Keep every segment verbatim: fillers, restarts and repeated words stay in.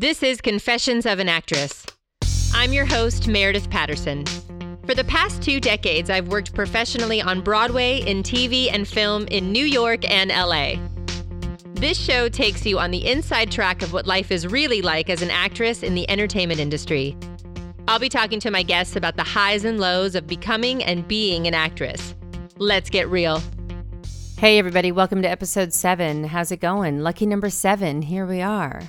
This is Confessions of an Actress. I'm your host, Meredith Patterson. For the past two decades, I've worked professionally on Broadway, in T V and film in New York and L A. This show takes you on the inside track of what life is really like as an actress in the entertainment industry. I'll be talking to my guests about the highs and lows of becoming and being an actress. Let's get real. Hey everybody, welcome to episode seven. How's it going? Lucky number seven, here we are.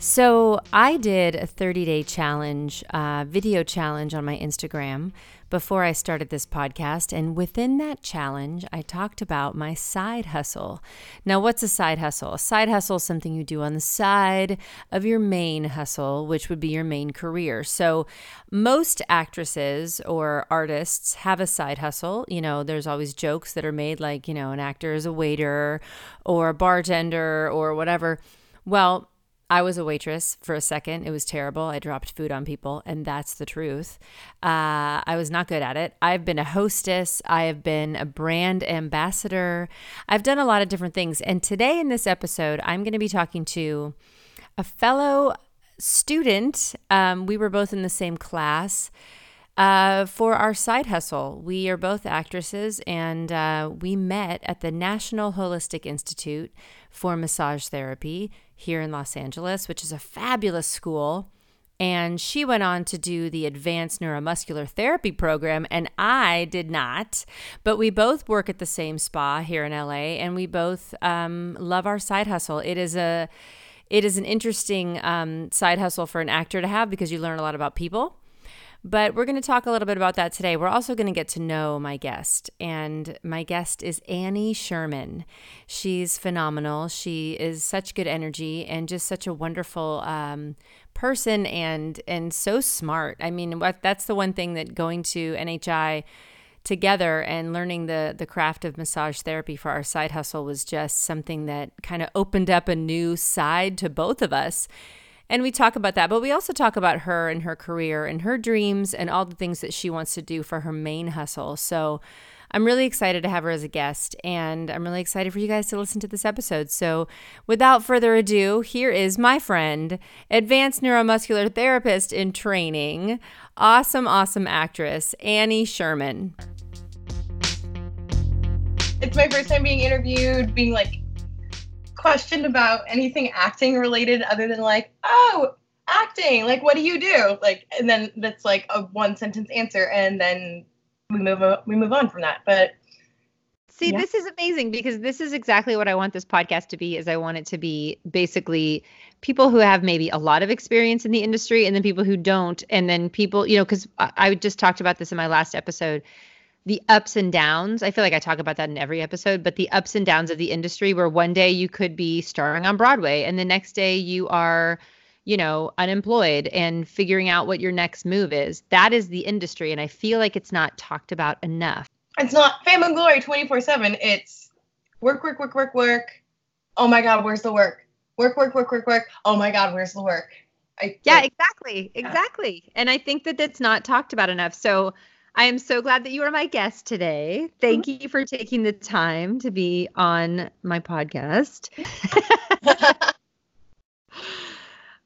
So I did a thirty-day challenge, uh, video challenge on my Instagram before I started this podcast, and within that challenge, I talked about my side hustle. Now, what's a side hustle? A side hustle is something you do on the side of your main hustle, which would be your main career. So most actresses or artists have a side hustle. You know, there's always jokes that are made like, you know, an actor is a waiter or a bartender or whatever. Well, I was a waitress for a second. It was terrible. I dropped food on people, and that's the truth. Uh, I was not good at it. I've been a hostess. I have been a brand ambassador. I've done a lot of different things. And today in this episode, I'm going to be talking to a fellow student. Um, we were both in the same class uh, for our side hustle. We are both actresses, and uh, we met at the National Holistic Institute for Massage Therapy here in Los Angeles, which is a fabulous school. And she went on to do the advanced neuromuscular therapy program, and I did not. But we both work at the same spa here in L A, and we both um, love our side hustle. It is a, it is an interesting um, side hustle for an actor to have because you learn a lot about people. But we're going to talk a little bit about that today. We're also going to get to know my guest. And my guest is Annie Sherman. She's phenomenal. She is such good energy and just such a wonderful um, person and and so smart. I mean, that's the one thing that going to N H I together and learning the the craft of massage therapy for our side hustle was just something that kind of opened up a new side to both of us. And we talk about that, but we also talk about her and her career and her dreams and all the things that she wants to do for her main hustle. So I'm really excited to have her as a guest, and I'm really excited for you guys to listen to this episode. So without further ado, here is my friend, advanced neuromuscular therapist in training, awesome, awesome actress, Annie Sherman. It's my first time being interviewed, being like, questioned about anything acting related other than like, oh, acting, like, what do you do? Like, and then that's like a one sentence answer, and then we move on, we move on from that. But see, yeah. This is amazing because this is exactly what I want this podcast to be. Is I want it to be basically people who have maybe a lot of experience in the industry, and then people who don't, and then people, you know, because I, I just talked about this in my last episode. The ups and downs. I feel like I talk about that in every episode, but the ups and downs of the industry where one day you could be starring on Broadway and the next day you are, you know, unemployed and figuring out what your next move is. That is the industry. And I feel like it's not talked about enough. It's not fame and glory twenty-four seven. It's work, work, work, work, work. Oh my God, where's the work? Work, work, work, work, work. Oh my God, where's the work? I, yeah, like, exactly. Yeah. Exactly. And I think that that's not talked about enough. So I am so glad that you are my guest today. Thank you for taking the time to be on my podcast.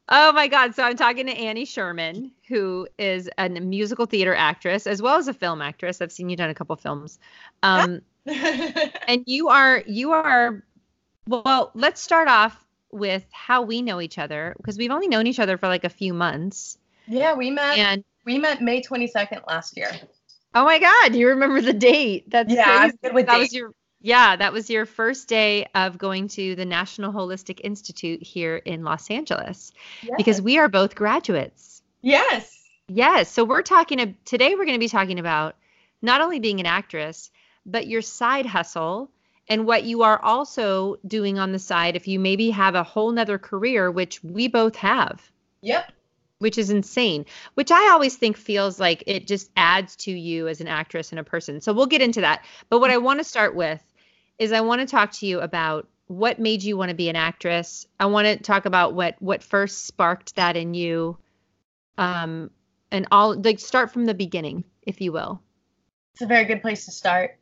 Oh, my God. So I'm talking to Annie Sherman, who is a musical theater actress as well as a film actress. I've seen you done a couple films. Um, and you are, you are, well, let's start off with how we know each other, because we've only known each other for like a few months. Yeah, we met. And we met May twenty-second last year. Oh my God, you remember the date? That's yeah, crazy. I'm good with that dates. Was your yeah, that was your first day of going to the National Holistic Institute here in Los Angeles, yes. Because we are both graduates. Yes. Yes. So we're talking today. We're going to be talking about not only being an actress, but your side hustle and what you are also doing on the side if you maybe have a whole nother career, which we both have. Yep. Which is insane, which I always think feels like it just adds to you as an actress and a person. So we'll get into that. But what I want to start with is I want to talk to you about what made you want to be an actress. I want to talk about what what first sparked that in you. Um, and I'll like start from the beginning, if you will. It's a very good place to start.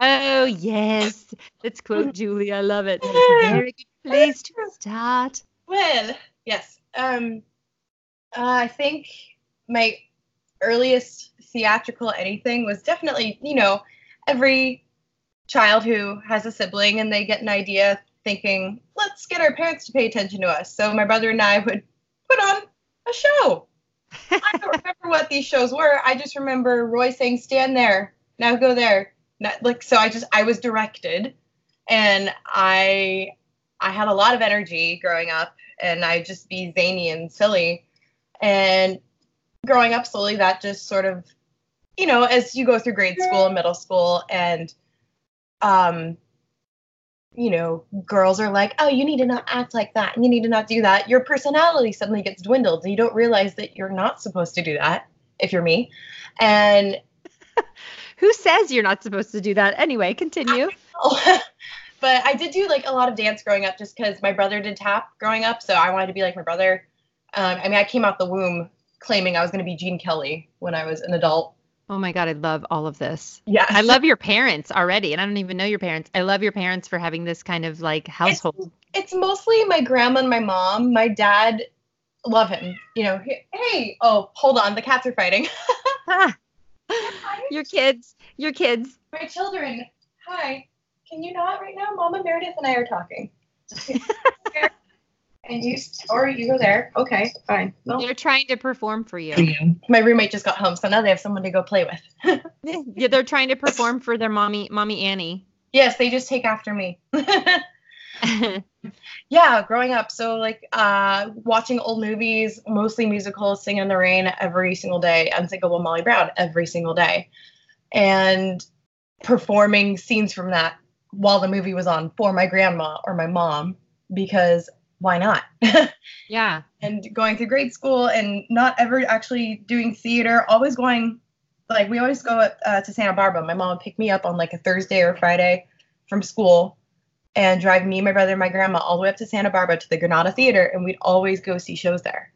Oh, yes. Let's quote Julie. I love it. It's a very good place to start? Well, yes. Um, uh, I think my earliest theatrical anything was definitely, you know, every child who has a sibling and they get an idea thinking, let's get our parents to pay attention to us. So my brother and I would put on a show. I don't remember what these shows were. I just remember Roy saying, stand there, now go there. Not, like, so I just, I was directed, and I, I had a lot of energy growing up, and I'd just be zany and silly. And growing up slowly, that just sort of, you know, as you go through grade school and middle school, and, um, you know, girls are like, oh, you need to not act like that, and you need to not do that. Your personality suddenly gets dwindled, and you don't realize that you're not supposed to do that, if you're me. And who says you're not supposed to do that? Anyway, continue. I but I did do, like, a lot of dance growing up just because my brother did tap growing up, so I wanted to be like my brother. Um, I mean, I came out the womb claiming I was going to be Gene Kelly when I was an adult. Oh, my God. I love all of this. Yeah. I love your parents already, and I don't even know your parents. I love your parents for having this kind of, like, household. It's, it's mostly my grandma and my mom. My dad, love him. You know, he, hey, oh, hold on. The cats are fighting. Your kids, your kids. My children. Hi. Can you not right now? Mama, Meredith, and I are talking. And you, or you go there. Okay, fine. Well, they're trying to perform for you. My roommate just got home, so now they have someone to go play with. Yeah, they're trying to perform for their mommy, mommy Annie. Yes, they just take after me. Yeah, growing up, so like uh, watching old movies, mostly musicals, Singin in the Rain every single day, Unsinkable Molly Brown every single day, and performing scenes from that while the movie was on for my grandma or my mom, because why not? Yeah. And going through grade school and not ever actually doing theater, always going, like, we always go uh, to Santa Barbara. My mom would pick me up on like a Thursday or Friday from school and drive me, my brother, and my grandma all the way up to Santa Barbara to the Granada Theater, and we'd always go see shows there.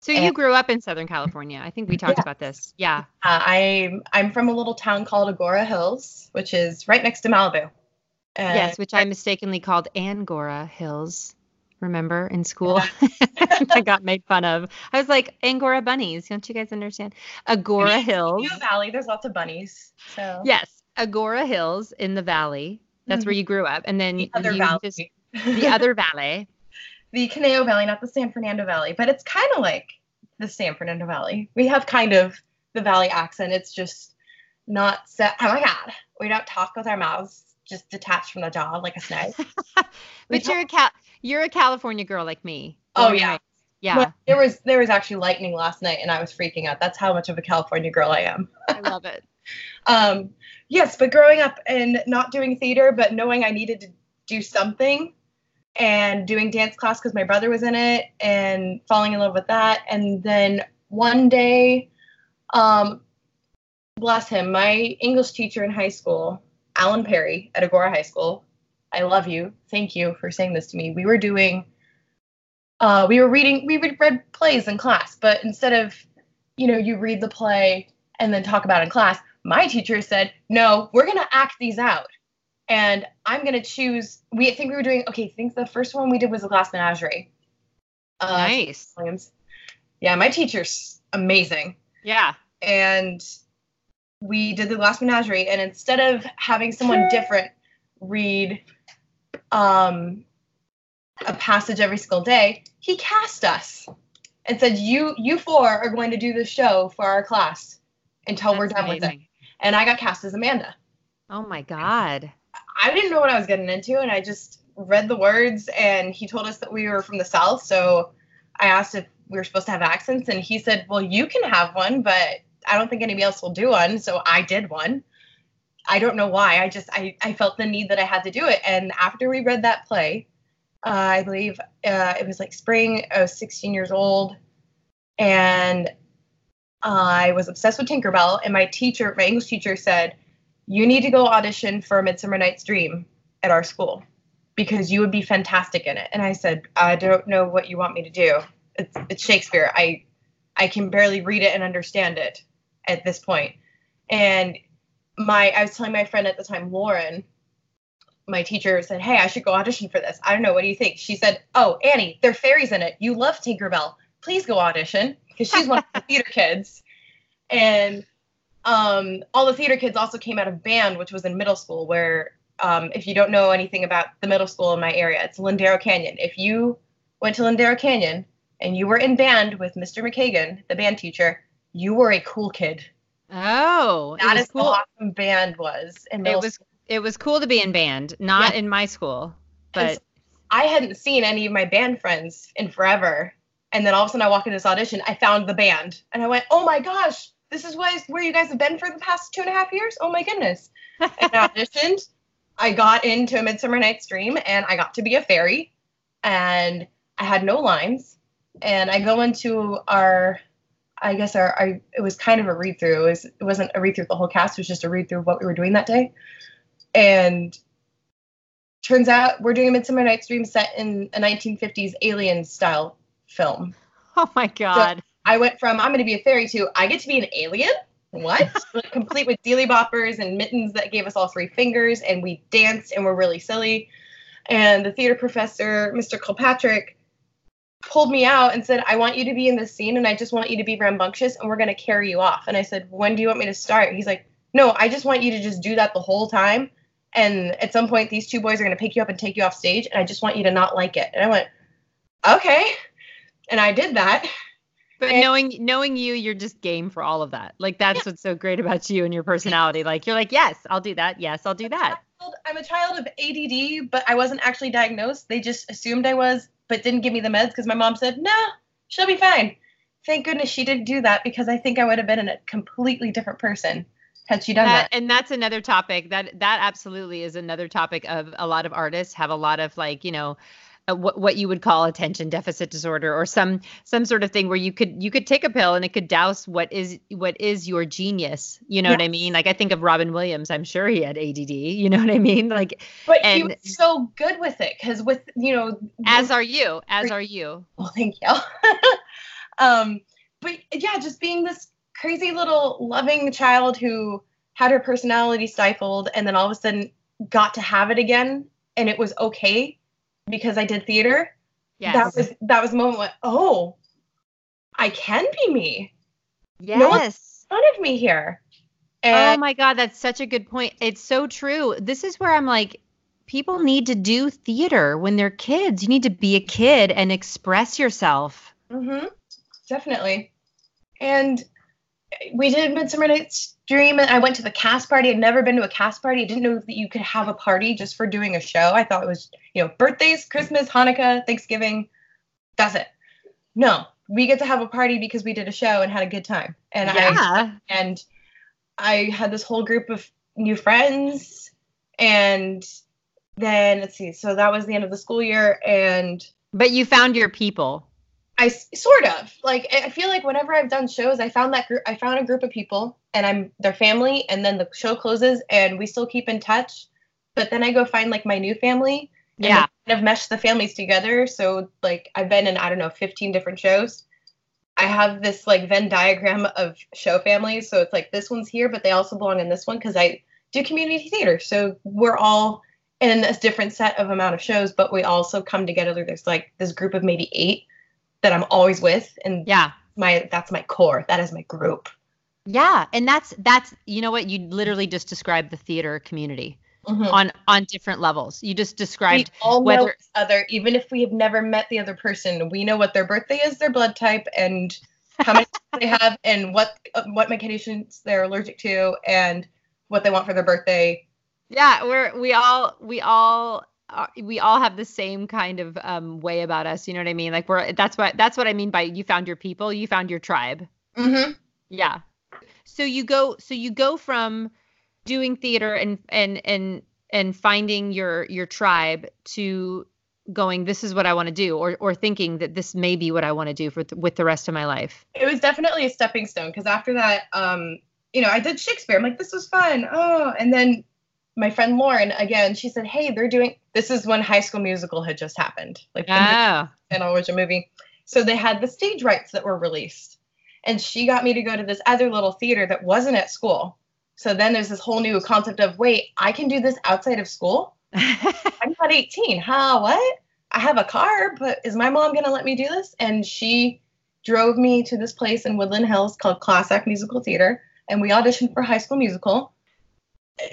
So and you grew up in Southern California. I think we talked yeah. about this. Yeah. Uh, I'm, I'm from a little town called Agoura Hills, which is right next to Malibu. And yes, which I mistakenly called Angora Hills, remember, in school. I got made fun of. I was like, Angora bunnies. Don't you guys understand? Agora I mean, Hills. In the valley, there's lots of bunnies. So yes, Agora Hills in the valley. That's mm-hmm. where you grew up. And then the other valley. Just, the other valley. The Caneo Valley, not the San Fernando Valley. But it's kind of like the San Fernando Valley. We have kind of the valley accent. It's just not set. Oh, my God. We don't talk with our mouths just detached from the jaw like a snake. But we you're a Cal- you're a California girl like me. Oh, yeah. Right. Yeah. Well, there was there was actually lightning last night, and I was freaking out. That's how much of a California girl I am. I love it. Um, yes, but growing up and not doing theater, but knowing I needed to do something, and doing dance class because my brother was in it, and falling in love with that. And then one day, um, bless him, my English teacher in high school, Alan Perry at Agora High School, I love you. Thank you for saying this to me. We were doing, uh, we were reading, we would read plays in class, but instead of, you know, you read the play and then talk about it in class, my teacher said, no, we're going to act these out. And I'm going to choose, we I think we were doing, okay, I think the first one we did was the Glass Menagerie. Uh, nice. Williams. Yeah, my teacher's amazing. Yeah. And we did the Glass Menagerie, and instead of having someone different read um, a passage every single day, he cast us and said, you you four are going to do this show for our class until That's we're done amazing. With it. And I got cast as Amanda. Oh, my God. I didn't know what I was getting into, and I just read the words, and he told us that we were from the South, so I asked if we were supposed to have accents, and he said, well, you can have one, but I don't think anybody else will do one, so I did one. I don't know why. I just, I, I felt the need that I had to do it. And after we read that play, uh, I believe uh, it was like spring, I was sixteen years old, and I was obsessed with Tinkerbell, and my teacher, my English teacher said, you need to go audition for Midsummer Night's Dream at our school because you would be fantastic in it. And I said, I don't know what you want me to do. It's, it's Shakespeare. I, I can barely read it and understand it at this point. And my, I was telling my friend at the time, Lauren, my teacher said, hey, I should go audition for this. I don't know. What do you think? She said, oh, Annie, there are fairies in it. You love Tinkerbell. Please go audition, because she's one of the theater kids. And um, all the theater kids also came out of band, which was in middle school, where um, if you don't know anything about the middle school in my area, it's Lindero Canyon. If you went to Lindero Canyon and you were in band with Mister McKagan, the band teacher, you were a cool kid. Oh, that is cool. How awesome band was in middle school. It was cool to be in band, not yeah. in my school, but so I hadn't seen any of my band friends in forever. And then all of a sudden I walk into this audition, I found the band and I went, oh my gosh, this is what, where you guys have been for the past two and a half years. Oh my goodness. And I auditioned, I got into Midsummer Night's Dream and I got to be a fairy and I had no lines. And I go into our, I guess our, our it was kind of a read through. It, was, it wasn't a read through of the whole cast. It was just a read through of what we were doing that day. And turns out we're doing a Midsummer Night's Dream set in a nineteen fifties alien style film. Oh my God. So I went from, I'm going to be a fairy to, I get to be an alien? What? Complete with dealy boppers and mittens that gave us all three fingers. And we danced and were really silly. And the theater professor, Mister Kilpatrick, pulled me out and said, I want you to be in this scene and I just want you to be rambunctious and we're going to carry you off. And I said, when do you want me to start? He's like, no, I just want you to just do that the whole time. And at some point, these two boys are going to pick you up and take you off stage. And I just want you to not like it. And I went, okay. And I did that. But and knowing knowing you, you're just game for all of that. Like, that's yeah. what's so great about you and your personality. Like, you're like, yes, I'll do that. Yes, I'll do I'm that. A child, I'm a child of A D D, but I wasn't actually diagnosed. They just assumed I was, but didn't give me the meds because my mom said, no, she'll be fine. Thank goodness she didn't do that, because I think I would have been a completely different person had she done that, that. And that's another topic that that absolutely is another topic of a lot of artists have a lot of, like, you know, uh, what what you would call attention deficit disorder or some some sort of thing where you could you could take a pill and it could douse what is what is your genius. You know yes. what I mean? Like, I think of Robin Williams. I'm sure he had A D D. You know what I mean? Like, but and, he was so good with it because with, you know, as are you, as are you. Well, thank you. um, but yeah, just being this crazy little loving child who had her personality stifled and then all of a sudden got to have it again. And it was okay because I did theater. Yes. That was, that was a moment when, oh, I can be me. Yes. No one's in front of me here. And oh my God. That's such a good point. It's so true. This is where I'm like, people need to do theater when they're kids. You need to be a kid and express yourself. Mm-hmm. Definitely. And we did Midsummer Night's Dream, and I went to the cast party. I'd never been to a cast party. I didn't know that you could have a party just for doing a show. I thought it was, you know, birthdays, Christmas, Hanukkah, Thanksgiving. That's it. No, we get to have a party because we did a show and had a good time. And yeah. I and I had this whole group of new friends. And then, let's see, so that was the end of the school year. And but you found your people. I sort of like, I feel like whenever I've done shows, I found that group, I found a group of people and I'm their family. And then the show closes and we still keep in touch, but then I go find like my new family and yeah. kind of mesh the families together. So like I've been in, I don't know, fifteen different shows. I have this like Venn diagram of show families. So it's like, this one's here, but they also belong in this one. Cause I do community theater. So we're all in a different set of amount of shows, but we also come together. There's like this group of maybe eight that I'm always with. And yeah, my, that's my core. That is my group. Yeah. And that's, that's, you know what, you literally just described the theater community mm-hmm. on, on different levels. You just described we all whether know each other, even if we have never met the other person, we know what their birthday is, their blood type and how many they have and what, uh, what medications they're allergic to and what they want for their birthday. Yeah. We're, we all, we all, we all have the same kind of um, way about us. You know what I mean? Like we're, that's what, that's what I mean by you found your people, you found your tribe. Mm-hmm. Yeah. So you go, so you go from doing theater and, and, and, and finding your, your tribe to going, this is what I want to do, or, or thinking that this may be what I want to do for, th- with the rest of my life. It was definitely a stepping stone. Cause after that, um, you know, I did Shakespeare. I'm like, this was fun. Oh, and then my friend Lauren, again, she said, hey, they're doing, this is when High School Musical had just happened. Like, oh. And I watched a movie. So they had the stage rights that were released. And she got me to go to this other little theater that wasn't at school. So then there's this whole new concept of, wait, I can do this outside of school? I'm not eighteen. Huh? What? I have a car, but is my mom going to let me do this? And she drove me to this place in Woodland Hills called Class Act Musical Theater. And we auditioned for High School Musical.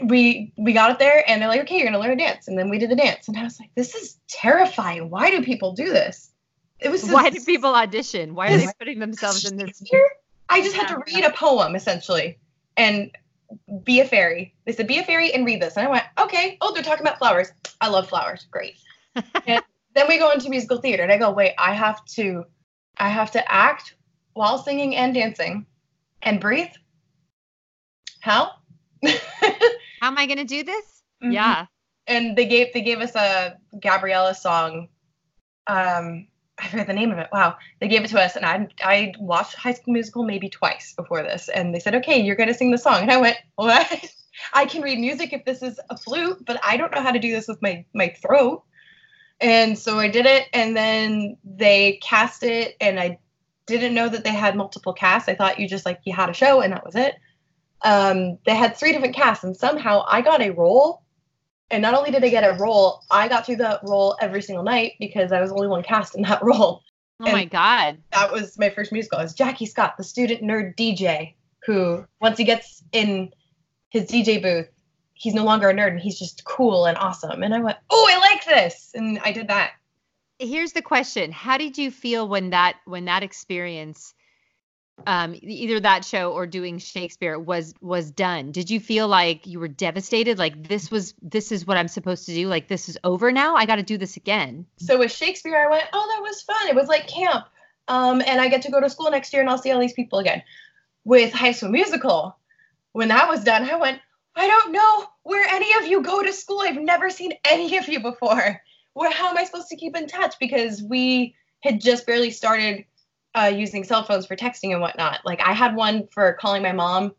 We we got it there, and they're like, okay, you're going to learn a dance. And then we did the dance. And I was like, this is terrifying. Why do people do this? It was just, Why do people audition? Why are they putting themselves in this? Here? I just had to read a poem, essentially, and be a fairy. They said, be a fairy and read this. And I went, okay. Oh, they're talking about flowers. I love flowers. Great. And then we go into musical theater, and I go, wait, I have to, I have to act while singing and dancing and breathe. How? How am I going to do this? Mm-hmm. Yeah. And they gave, they gave us a Gabriella song. Um, I forget the name of it. Wow. They gave it to us, and I I watched High School Musical maybe twice before this, and they said, okay, you're going to sing the song. And I went, what? I can read music if this is a flute, but I don't know how to do this with my, my throat. And so I did it, and then they cast it, and I didn't know that they had multiple casts. I thought you just, like, you had a show, and that was it. Um, they had three different casts, and somehow I got a role. And not only did I get a role, I got through that role every single night because I was the only one cast in that role. Oh, and my God. That was my first musical. It was Jackie Scott, the student nerd D J, who once he gets in his D J booth, he's no longer a nerd, and he's just cool and awesome. And I went, oh, I like this. And I did that. Here's the question. How did you feel when that when that experience, um, either that show or doing Shakespeare was was done? Did you feel like you were devastated? Like this was this is what I'm supposed to do? Like this is over now? I got to do this again. So with Shakespeare, I went, oh, that was fun. It was like camp. Um, and I get to go to school next year, and I'll see all these people again. With High School Musical, when that was done, I went, I don't know where any of you go to school. I've never seen any of you before. Where, how am I supposed to keep in touch? Because we had just barely started uh, using cell phones for texting and whatnot. Like, I had one for calling my mom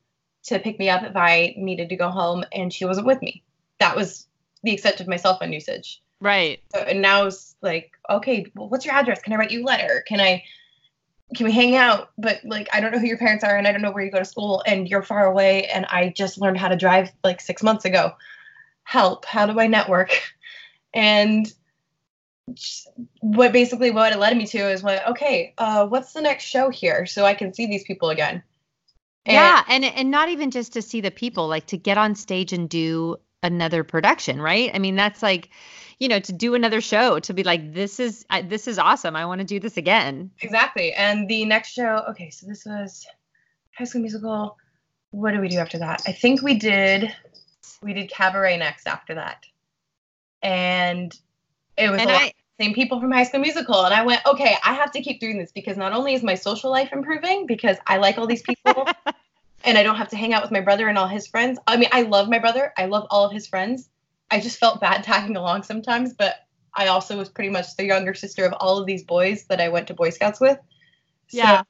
to pick me up if I needed to go home, and she wasn't with me. That was the extent of my cell phone usage. Right. So, and now it's like, okay, well, what's your address? Can I write you a letter? Can I, can we hang out? But, like, I don't know who your parents are, and I don't know where you go to school, and you're far away, and I just learned how to drive like six months ago. Help. How do I network? And what basically what it led me to is what, okay, uh, what's the next show here? So I can see these people again. And yeah. And, and not even just to see the people, like to get on stage and do another production. Right. I mean, that's like, you know, to do another show, to be like, this is, I, this is awesome. I want to do this again. Exactly. And the next show. Okay. So this was High School Musical. What did we do after that? I think we did, we did Cabaret next after that. And it was and a lot I, of the same people from High School Musical. And I went, okay, I have to keep doing this because not only is my social life improving because I like all these people and I don't have to hang out with my brother and all his friends. I mean, I love my brother. I love all of his friends. I just felt bad tagging along sometimes, but I also was pretty much the younger sister of all of these boys that I went to Boy Scouts with. So yeah.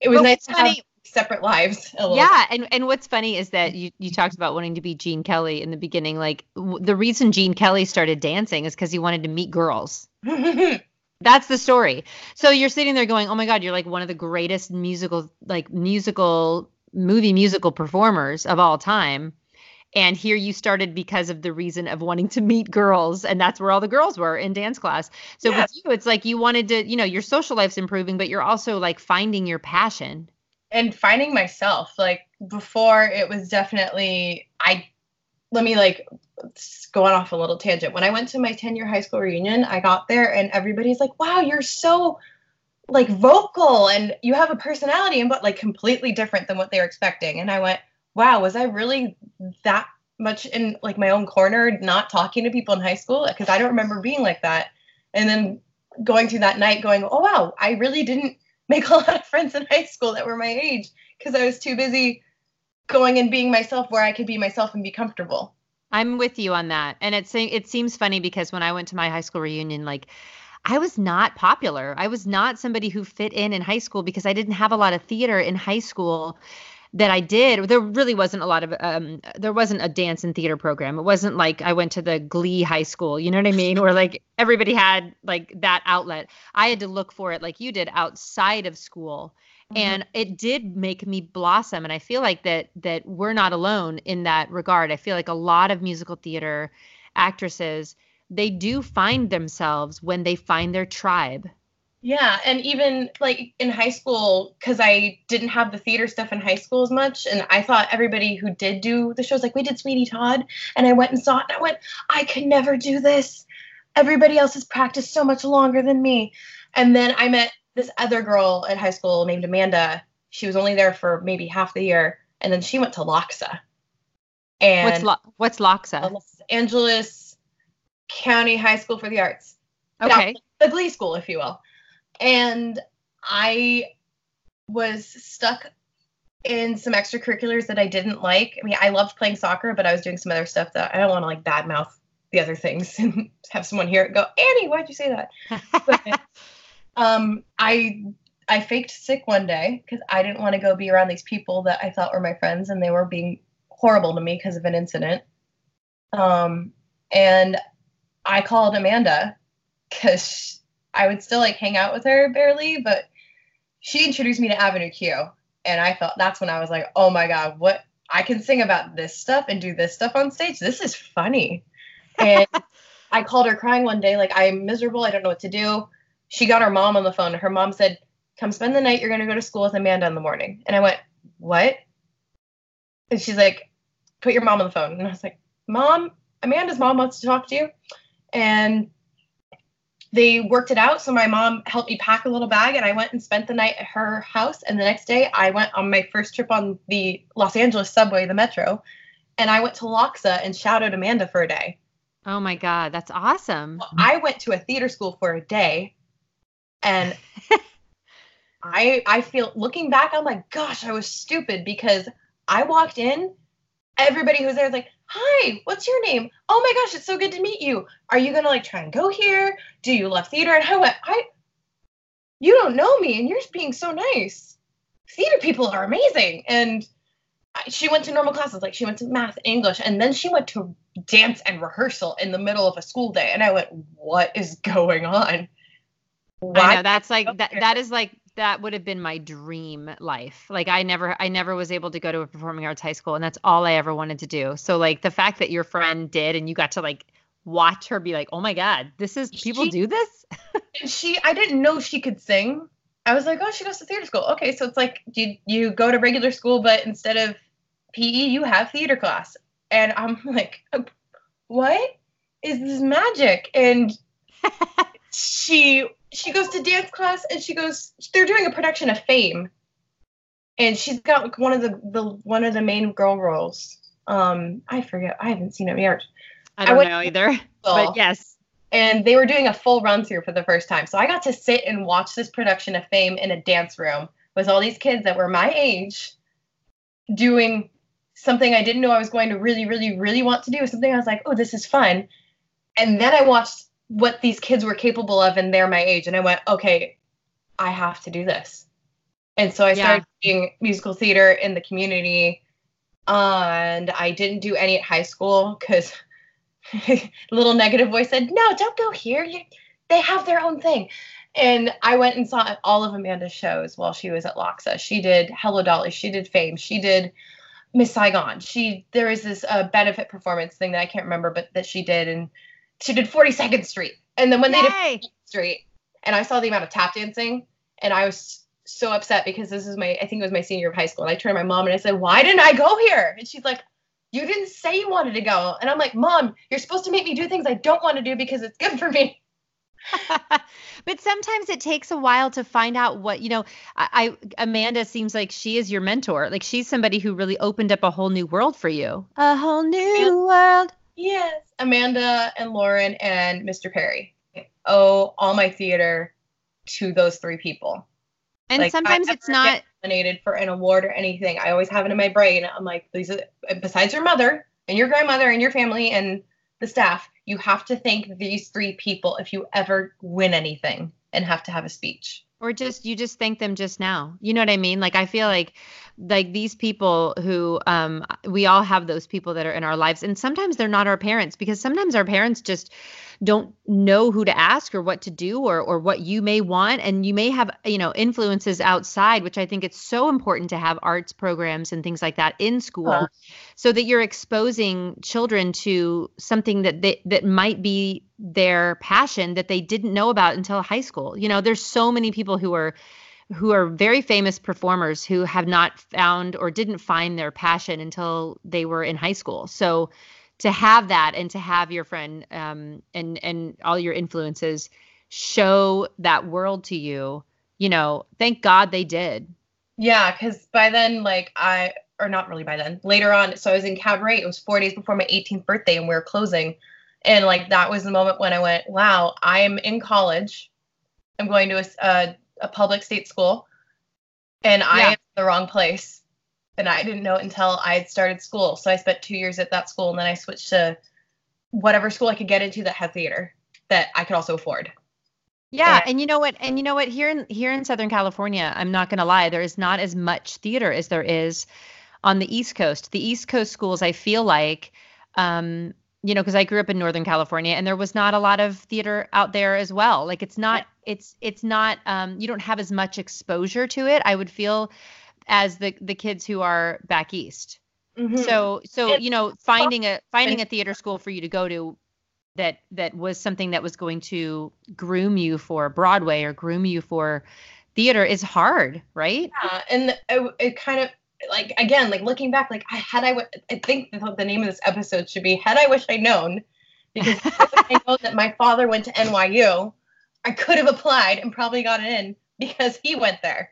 It was but nice to funny. have separate lives. A yeah. Bit. And, and what's funny is that you, you talked about wanting to be Gene Kelly in the beginning. Like w- the reason Gene Kelly started dancing is because he wanted to meet girls. That's the story. So you're sitting there going, oh my God, you're like one of the greatest musical, like musical movie, musical performers of all time. And here you started because of the reason of wanting to meet girls. And that's where all the girls were in dance class. So yeah. With you, it's like you wanted to, you know, your social life's improving, but you're also like finding your passion. And finding myself. Like before it was definitely, I, let me like go on off a little tangent. When I went to my ten year high school reunion, I got there and everybody's like, wow, you're so like vocal and you have a personality and but like completely different than what they were expecting. And I went, wow, was I really that much in like my own corner, not talking to people in high school? Because I don't remember being like that. And then going through that night going, oh, wow, I really didn't make a lot of friends in high school that were my age because I was too busy going and being myself where I could be myself and be comfortable. I'm with you on that. And it's, it seems funny because when I went to my high school reunion, like I was not popular. I was not somebody who fit in in high school because I didn't have a lot of theater in high school that I did. There really wasn't a lot of, um, there wasn't a dance and theater program. It wasn't like I went to the Glee high school, you know what I mean? Or like everybody had like that outlet. I had to look for it like you did outside of school. Mm-hmm. And it did make me blossom. And I feel like that, that we're not alone in that regard. I feel like a lot of musical theater actresses, they do find themselves when they find their tribe. Yeah. And even like in high school, because I didn't have the theater stuff in high school as much. And I thought everybody who did do the shows, like we did Sweeney Todd, and I went and saw it, and I went, I could never do this. Everybody else has practiced so much longer than me. And then I met this other girl at high school named Amanda. She was only there for maybe half the year. And then she went to LACHSA. And what's, Lo- what's LACHSA? Los Angeles County High School for the Arts. Okay. The Glee School, if you will. And I was stuck in some extracurriculars that I didn't like. I mean, I loved playing soccer, but I was doing some other stuff that I don't want to, like, badmouth the other things and have someone hear it and go, Annie, why'd you say that? But, um, I I faked sick one day because I didn't want to go be around these people that I thought were my friends, and they were being horrible to me because of an incident. Um, and I called Amanda because she I would still like hang out with her barely, but she introduced me to Avenue Q. And I felt that's when I was like, oh my God, what I can sing about this stuff and do this stuff on stage. This is funny. And I called her crying one day. Like, I'm miserable. I don't know what to do. She got her mom on the phone. Her mom said, come spend the night. You're going to go to school with Amanda in the morning. And I went, what? And she's like, put your mom on the phone. And I was like, mom, Amanda's mom wants to talk to you. And they worked it out, so my mom helped me pack a little bag, and I went and spent the night at her house, and the next day I went on my first trip on the Los Angeles subway, the Metro, and I went to LACHSA and shadowed Amanda for a day. Oh, my God. That's awesome. Well, I went to a theater school for a day, and I I feel, looking back, I'm like, gosh, I was stupid, because I walked in, everybody who was there was like, hi, what's your name? Oh my gosh, it's so good to meet you. Are you going to like try and go here? Do you love theater? And I went, I, you don't know me and you're being so nice. Theater people are amazing. And she went to normal classes. Like she went to math, English, and then she went to dance and rehearsal in the middle of a school day. And I went, what is going on? Why? I know, that's like, that. that is like, that would have been my dream life. Like I never, I never was able to go to a performing arts high school, and that's all I ever wanted to do. So like the fact that your friend did, and you got to like watch her be like, oh my God, this is, people she, do this. she, I didn't know she could sing. I was like, oh, she goes to theater school. Okay. So it's like, you, you go to regular school, but instead of P E, you have theater class. And I'm like, what is this magic? And she, She goes to dance class, and she goes, they're doing a production of Fame. And she's got like one of the, the one of the main girl roles. Um, I forget. I haven't seen it yet. I don't I know either, school, but yes. And they were doing a full run through for the first time. So I got to sit and watch this production of Fame in a dance room with all these kids that were my age doing something I didn't know I was going to really, really, really want to do. Something I was like, oh, this is fun. And then I watched what these kids were capable of, and they're my age. And I went, okay, I have to do this. And so I yeah. started doing musical theater in the community, uh, and I didn't do any at high school because little negative voice said, no, don't go here. You, they have their own thing. And I went and saw all of Amanda's shows while she was at LACHSA. She did Hello Dolly. She did Fame. She did Miss Saigon. She, there was this uh, benefit performance thing that I can't remember, but that she did. And she did forty-second Street. And then when Yay. They did Street, and I saw the amount of tap dancing, and I was so upset because this is my, I think it was my senior year of high school. And I turned to my mom and I said, why didn't I go here? And she's like, you didn't say you wanted to go. And I'm like, mom, you're supposed to make me do things I don't want to do because it's good for me. But sometimes it takes a while to find out what, you know, I, I Amanda seems like she is your mentor. Like she's somebody who really opened up a whole new world for you. A whole new world. Yes, Amanda and Lauren and Mister Perry. I owe all my theater to those three people. And like, sometimes it's not nominated for an award or anything. I always have it in my brain. I'm like, these are, besides your mother and your grandmother and your family and the staff, you have to thank these three people if you ever win anything and have to have a speech. Or just, you just thank them just now. You know what I mean? Like, I feel like, like these people who, um, we all have those people that are in our lives, and sometimes they're not our parents, because sometimes our parents just don't know who to ask or what to do or or what you may want. And you may have, you know, influences outside, which I think it's so important to have arts programs and things like that in school, uh-huh. so that you're exposing children to something that they, that might be their passion that they didn't know about until high school. You know, there's so many people who are who are very famous performers who have not found or didn't find their passion until they were in high school. So to have that and to have your friend um, and, and all your influences show that world to you, you know, thank God they did. Yeah. Cause by then, like I, or not really by then later on. So I was in Cabaret. It was four days before my eighteenth birthday and we were closing. And like, that was the moment when I went, wow, I'm in college. I'm going to a, a a public state school and I yeah. am in the wrong place. And I didn't know it until I had started school. So I spent two years at that school and then I switched to whatever school I could get into that had theater that I could also afford. Yeah. And, and you know what, and you know what, here in, here in Southern California, I'm not going to lie, there is not as much theater as there is on the East Coast. The East Coast schools, I feel like, um, you know, because I grew up in Northern California and there was not a lot of theater out there as well. Like it's not, it's, it's not, um, you don't have as much exposure to it, I would feel, as the, the kids who are back East. Mm-hmm. So, so, it's, you know, finding a, finding a theater school for you to go to that, that was something that was going to groom you for Broadway or groom you for theater is hard. Right. Yeah, and it, it kind of, like, again, like looking back, like I had, I would, I think the, the name of this episode should be Had I Wish I Known, because I know that my father went to N Y U. I could have applied and probably got in because he went there.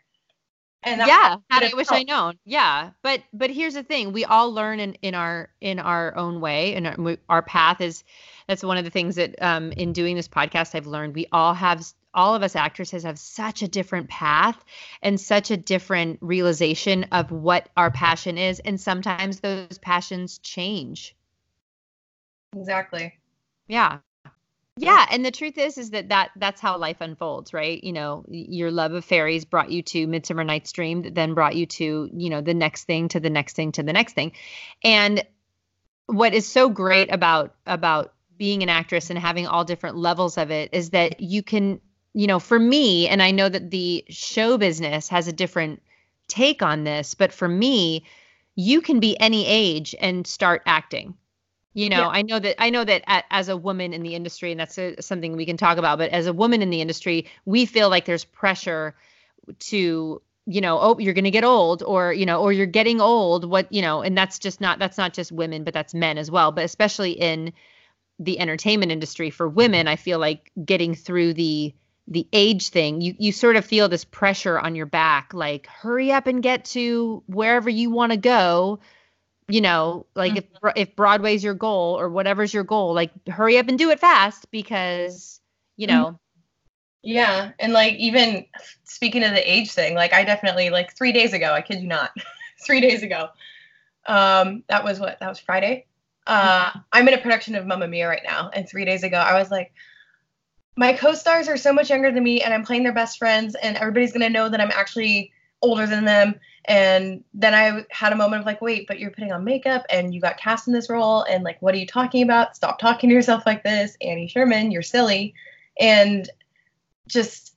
And that yeah. Had I wish helped. I known. Yeah. But, but here's the thing, we all learn in, in our, in our own way, and our, our path is, that's one of the things that, um, in doing this podcast, I've learned, we all have, all of us actresses have such a different path and such a different realization of what our passion is. And sometimes those passions change. Exactly. Yeah. Yeah. And the truth is, is that, that that's how life unfolds, right? You know, your love of fairies brought you to Midsummer Night's Dream, that then brought you to, you know, the next thing, to the next thing, to the next thing. And what is so great about, about being an actress and having all different levels of it is that you can, you know, for me, and I know that the show business has a different take on this, but for me, you can be any age and start acting. You know, yeah. I know that I know that as a woman in the industry, and that's a, something we can talk about, but as a woman in the industry, we feel like there's pressure to, you know, oh, you're going to get old, or, you know, or you're getting old. What, you know, and that's just not that's not just women, but that's men as well. But especially in the entertainment industry for women, I feel like getting through the the age thing, you, you sort of feel this pressure on your back, like hurry up and get to wherever you want to go. You know, like mm-hmm. if if Broadway's your goal or whatever's your goal, like hurry up and do it fast because, you know. Yeah. And like, even speaking of the age thing, like I definitely like three days ago, I kid you not, three days ago. Um, that was what, that was Friday. Uh, I'm in a production of Mamma Mia right now. And three days ago, I was like, my co-stars are so much younger than me and I'm playing their best friends and everybody's going to know that I'm actually older than them. And then I had a moment of like, wait, but you're putting on makeup and you got cast in this role. And like, what are you talking about? Stop talking to yourself like this, Annie Sherman, you're silly. And just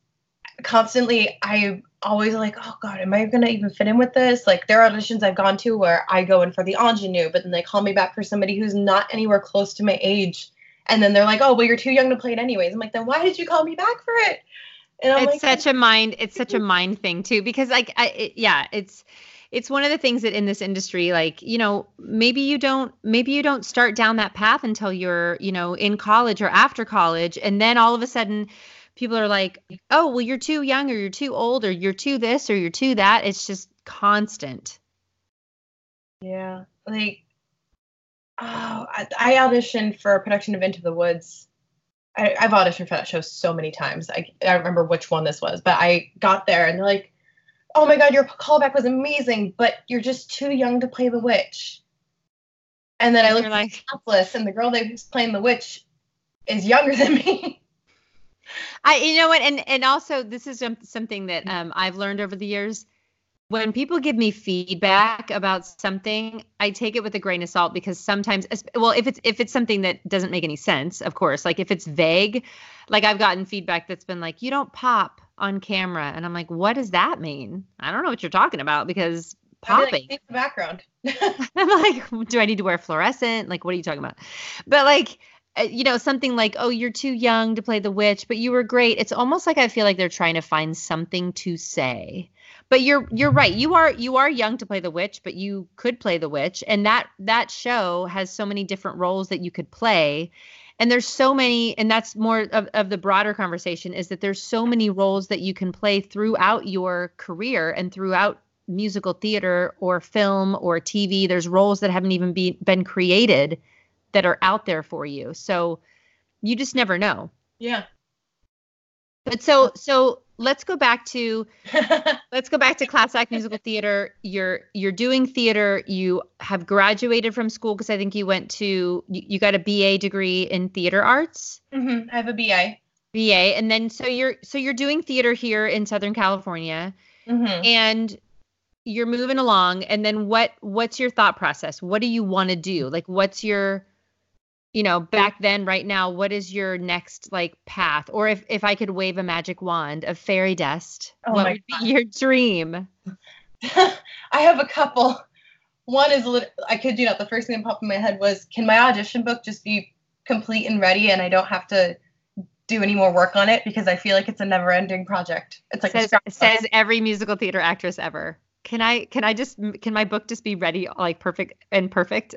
constantly, I always like, oh God, am I going to even fit in with this? Like there are auditions I've gone to where I go in for the ingenue, but then they call me back for somebody who's not anywhere close to my age. And then they're like, oh, well, you're too young to play it anyways. I'm like, then why did you call me back for it? It's like, such a mind, it's such a mind thing too, because like, I, it, yeah, it's, it's one of the things that in this industry, like, you know, maybe you don't, maybe you don't start down that path until you're, you know, in college or after college. And then all of a sudden people are like, oh, well, you're too young or you're too old or you're too this or you're too that. It's just constant. Yeah. Like, oh, I, I auditioned for a production of Into the Woods. I, I've auditioned for that show so many times. I, I don't remember which one this was, but I got there and they're like, oh my God, your callback was amazing, but you're just too young to play the witch. And then I looked like, at the topless and the girl that was playing the witch is younger than me. I, you know what? And, and also this is something that um, I've learned over the years. when people give me feedback about something, I take it with a grain of salt, because sometimes, well, if it's if it's something that doesn't make any sense, of course, like if it's vague, like I've gotten feedback that's been like, you don't pop on camera. And I'm like, what does that mean? I don't know what you're talking about, because popping. Like, the background. I'm like, do I need to wear fluorescent? Like, what are you talking about? But like, you know, something like, oh, you're too young to play the witch, but you were great. It's almost like I feel like they're trying to find something to say. But you're you're right. You are you are young to play the witch, but you could play the witch. And that that show has so many different roles that you could play. And there's so many, and that's more of, of the broader conversation, is that there's so many roles that you can play throughout your career and throughout musical theater or film or T V. There's roles that haven't even be, been created that are out there for you. So you just never know. Yeah. But so, so let's go back to, let's go back to class act musical theater. You're, you're doing theater. You have graduated from school, cause I think you went to, you, you got a B A degree in theater arts. Mm-hmm. I have a B A. B A. And then, so you're, so you're doing theater here in Southern California, mm-hmm. and you're moving along. And then what, what's your thought process? What do you want to do? Like, what's your, you know, back then, right now, what is your next like path? Or if, if I could wave a magic wand of fairy dust, oh what would God. be your dream? I have a couple. One is, lit- I kid you not, the first thing that popped in my head was, can my audition book just be complete and ready and I don't have to do any more work on it? Because I feel like it's a never ending project. It's like says, a says every musical theater actress ever. Can I, can I just, can my book just be ready, like perfect and perfect?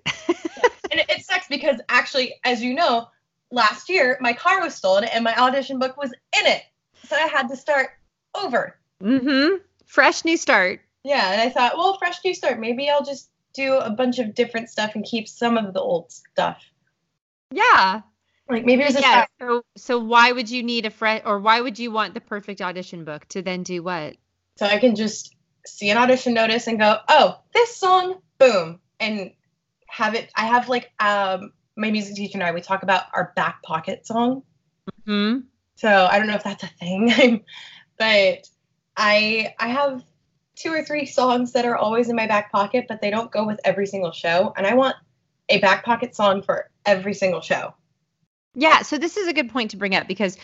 And it sucks because actually, as you know, last year my car was stolen and my audition book was in it. So I had to start over. Mm-hmm. Fresh new start. Yeah. And I thought, well, fresh new start. Maybe I'll just do a bunch of different stuff and keep some of the old stuff. Yeah. Like maybe there's a yeah. So, so why would you need a fresh, or why would you want the perfect audition book to then do what? So I can just see an audition notice and go, oh, this song, boom. And have it, I have like, um, my music teacher and I, we talk about our back pocket song. Mm-hmm. So I don't know if that's a thing, but I, I have two or three songs that are always in my back pocket, but they don't go with every single show. And I want a back pocket song for every single show. Yeah. So this is a good point to bring up, because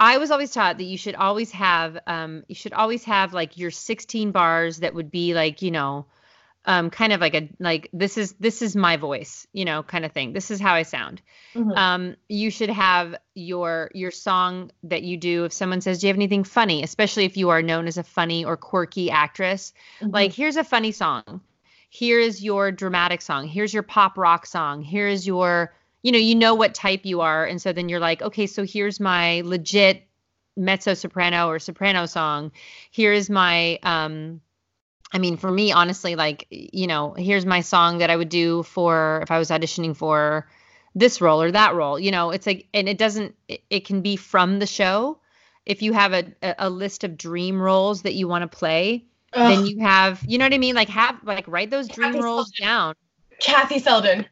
I was always taught that you should always have, um, you should always have like your sixteen bars that would be like, you know, um, kind of like a, like, this is, this is my voice, you know, kind of thing. This is how I sound. Mm-hmm. Um, you should have your, your song that you do. If someone says, do you have anything funny, especially if you are known as a funny or quirky actress, mm-hmm. like, here's a funny song. Here is your dramatic song. Here's your pop rock song. Here is your, you know, you know what type you are. And so then you're like, okay, so here's my legit mezzo soprano or soprano song. Here is my, um, I mean, for me, honestly, like, you know, here's my song that I would do for if I was auditioning for this role or that role, you know, it's like, and it doesn't, it, it can be from the show. If you have a, a list of dream roles that you want to play, Ugh. then you have, you know what I mean? Like have, like write those dream Kathy roles Selden. down. Kathy Selden.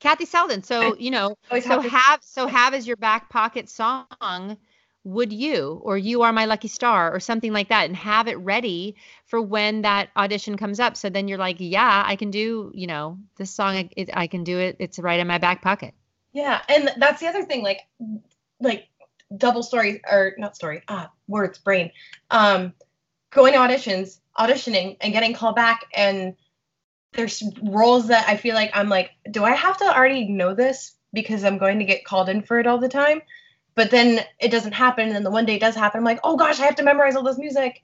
Kathy Selden. So, you know, so have, so have as your back pocket song, Would You, or You Are My Lucky Star, or something like that, and have it ready for when that audition comes up. So then you're like, yeah, I can do, you know, this song, I, it, I can do it. It's right in my back pocket. Yeah. And that's the other thing, like, like double stories or not story, ah, words, brain, um, going to auditions, auditioning and getting called back. And there's roles that I feel like I'm like, do I have to already know this because I'm going to get called in for it all the time? But then it doesn't happen. And then the one day it does happen. I'm like, oh gosh, I have to memorize all this music.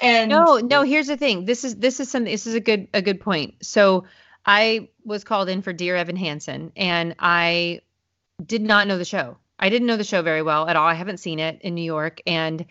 And no, no, here's the thing. This is, this is something, this is a good, a good point. So I was called in for Dear Evan Hansen and I did not know the show. I didn't know the show very well at all. I haven't seen it in New York. And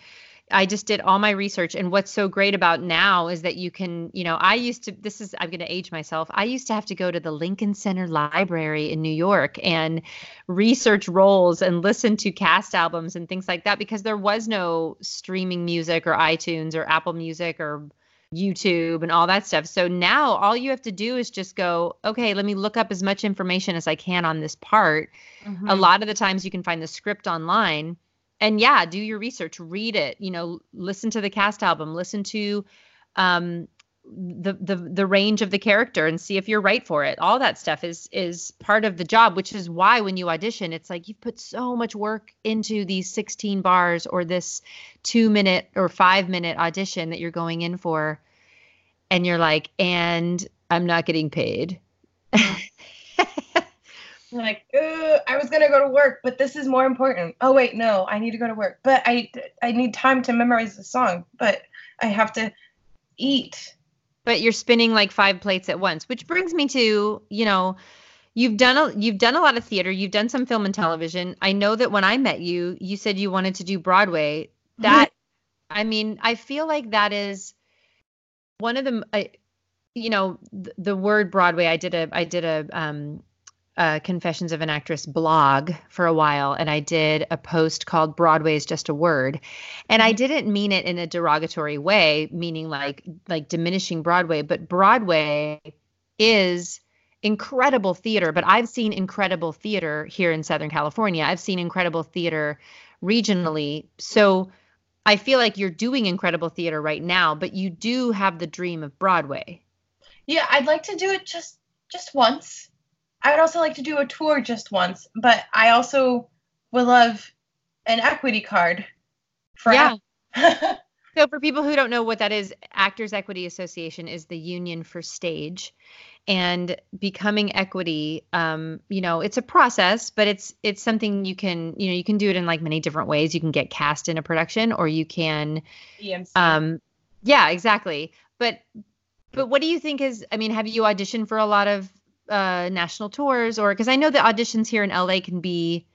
I just did all my research. And what's so great about now is that you can, you know, I used to, this is, I'm going to age myself. I used to have to go to the Lincoln Center Library in New York and research roles and listen to cast albums and things like that, because there was no streaming music or iTunes or Apple Music or YouTube and all that stuff. So now all you have to do is just go, okay, let me look up as much information as I can on this part. Mm-hmm. A lot of the times you can find the script online. And yeah, do your research, read it, you know, listen to the cast album, listen to um, the, the, the range of the character and see if you're right for it. All that stuff is, is part of the job, which is why when you audition, it's like, you've put so much work into these sixteen bars or this two minute or five minute audition that you're going in for. And you're like, and I'm not getting paid. You're like, ooh, I was going to go to work, but this is more important. Oh, wait, no, I need to go to work, but I, I need time to memorize the song, but I have to eat. But you're spinning like five plates at once, which brings me to, you know, you've done a, you've done a lot of theater. You've done some film and television. I know that when I met you, you said you wanted to do Broadway. That, I mean, I feel like that is one of the, I, you know, the, the word Broadway, I did a, I did a, um, Uh, Confessions of an Actress blog for a while, and I did a post called Broadway is Just a Word, and I didn't mean it in a derogatory way, meaning like like diminishing Broadway, but Broadway is incredible theater. But I've seen incredible theater here in Southern California. I've seen incredible theater regionally. So I feel like you're doing incredible theater right now, but you do have the dream of Broadway. Yeah, I'd like to do it just just once. I would also like to do a tour just once, but I also would love an equity card. For yeah. So for people who don't know what that is, Actors Equity Association is the union for stage, and becoming equity, um, you know, it's a process, but it's, it's something you can, you know, you can do it in like many different ways. You can get cast in a production, or you can, E M C. um, yeah, exactly. But, but what do you think is, I mean, have you auditioned for a lot of Uh, national tours? Or because I know the auditions here in L A can be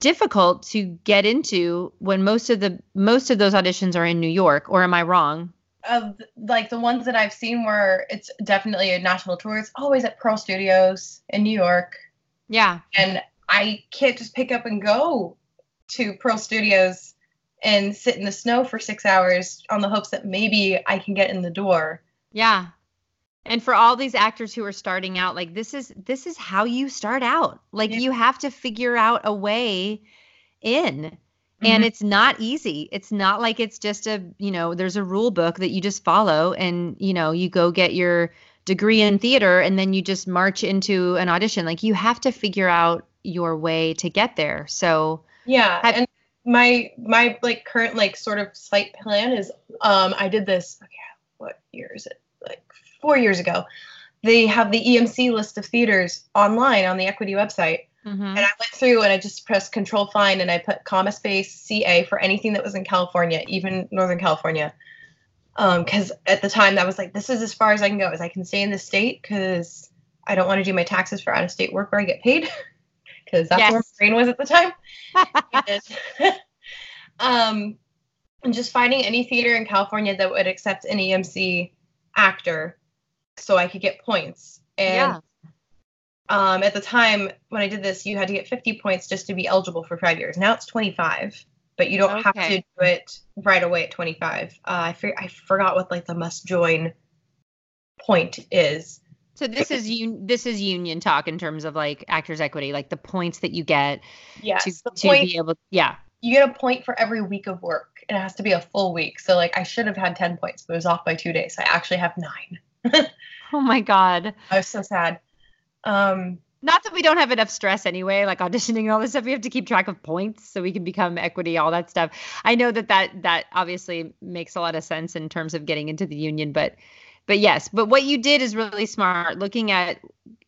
difficult to get into when most of the most of those auditions are in New York, or am I wrong? Of like the ones that I've seen where it's definitely a national tour, it's always at Pearl Studios in New York. Yeah. And I can't just pick up and go to Pearl Studios and sit in the snow for six hours on the hopes that maybe I can get in the door. Yeah. And for all these actors who are starting out, like this is this is how you start out. Like yeah. You have to figure out a way in, mm-hmm. and it's not easy. It's not like it's just a, you know, there's a rule book that you just follow, and you know, you go get your degree in theater and then you just march into an audition. Like you have to figure out your way to get there. So yeah, have- and my my like current like sort of slight plan is um I did this. Okay, what year is it? Like four years ago, they have the E M C list of theaters online on the equity website. Mm-hmm. And I went through and I just pressed control find and I put comma space C A for anything that was in California, even Northern California. Um, cause at the time that was like, this is as far as I can go, is I can stay in the state cause I don't want to do my taxes for out of state work where I get paid. Cause that's yes. where my brain was at the time. and, um, and just finding any theater in California that would accept an E M C actor so I could get points. And yeah. um, at the time when I did this, you had to get fifty points just to be eligible for five years. Now it's twenty-five, but you don't okay. have to do it right away at twenty-five. Uh, I, for- I forgot what like the must join point is. So this is un- this is union talk in terms of like Actors Equity, like the points that you get yes, to, to point, be able to, yeah. You get a point for every week of work. It has to be a full week. So like I should have had ten points, but it was off by two days. I actually have nine. Oh my God. I was so sad. Um, Not that we don't have enough stress anyway, like auditioning and all this stuff. We have to keep track of points so we can become equity, all that stuff. I know that that, that obviously makes a lot of sense in terms of getting into the union, but, but yes, but what you did is really smart, looking at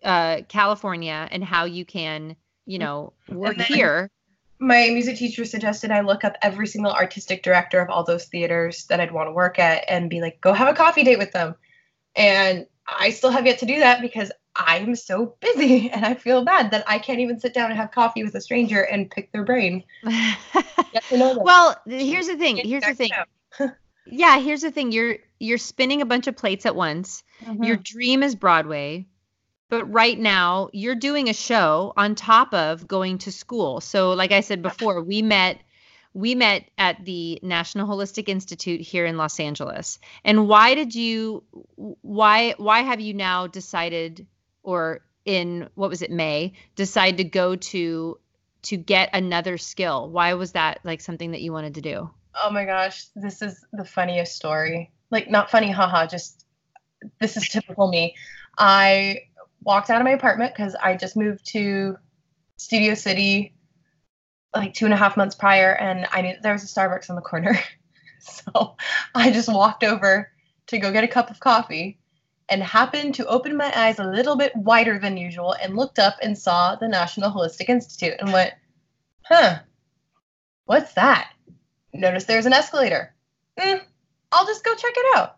uh, California and how you can, you know, work then- here. My music teacher suggested I look up every single artistic director of all those theaters that I'd want to work at and be like, go have a coffee date with them. And I still have yet to do that because I'm so busy and I feel bad that I can't even sit down and have coffee with a stranger and pick their brain. Well, here's the thing. Here's the thing. Yeah, here's the thing. You're you're spinning a bunch of plates at once. Mm-hmm. Your dream is Broadway. But right now, you're doing a show on top of going to school. So like I said before, we met we met at the National Holistic Institute here in Los Angeles. And why did you why why have you now decided, or in what was it, May, decide to go to to get another skill? Why was that like something that you wanted to do? Oh my gosh, this is the funniest story. like not funny, haha, just this is typical me. I walked out of my apartment because I just moved to Studio City like two and a half months prior, and I knew there was a Starbucks on the corner. So I just walked over to go get a cup of coffee and happened to open my eyes a little bit wider than usual and looked up and saw the National Holistic Institute and went, huh, what's that? Noticed there's an escalator. Mm, I'll just go check it out.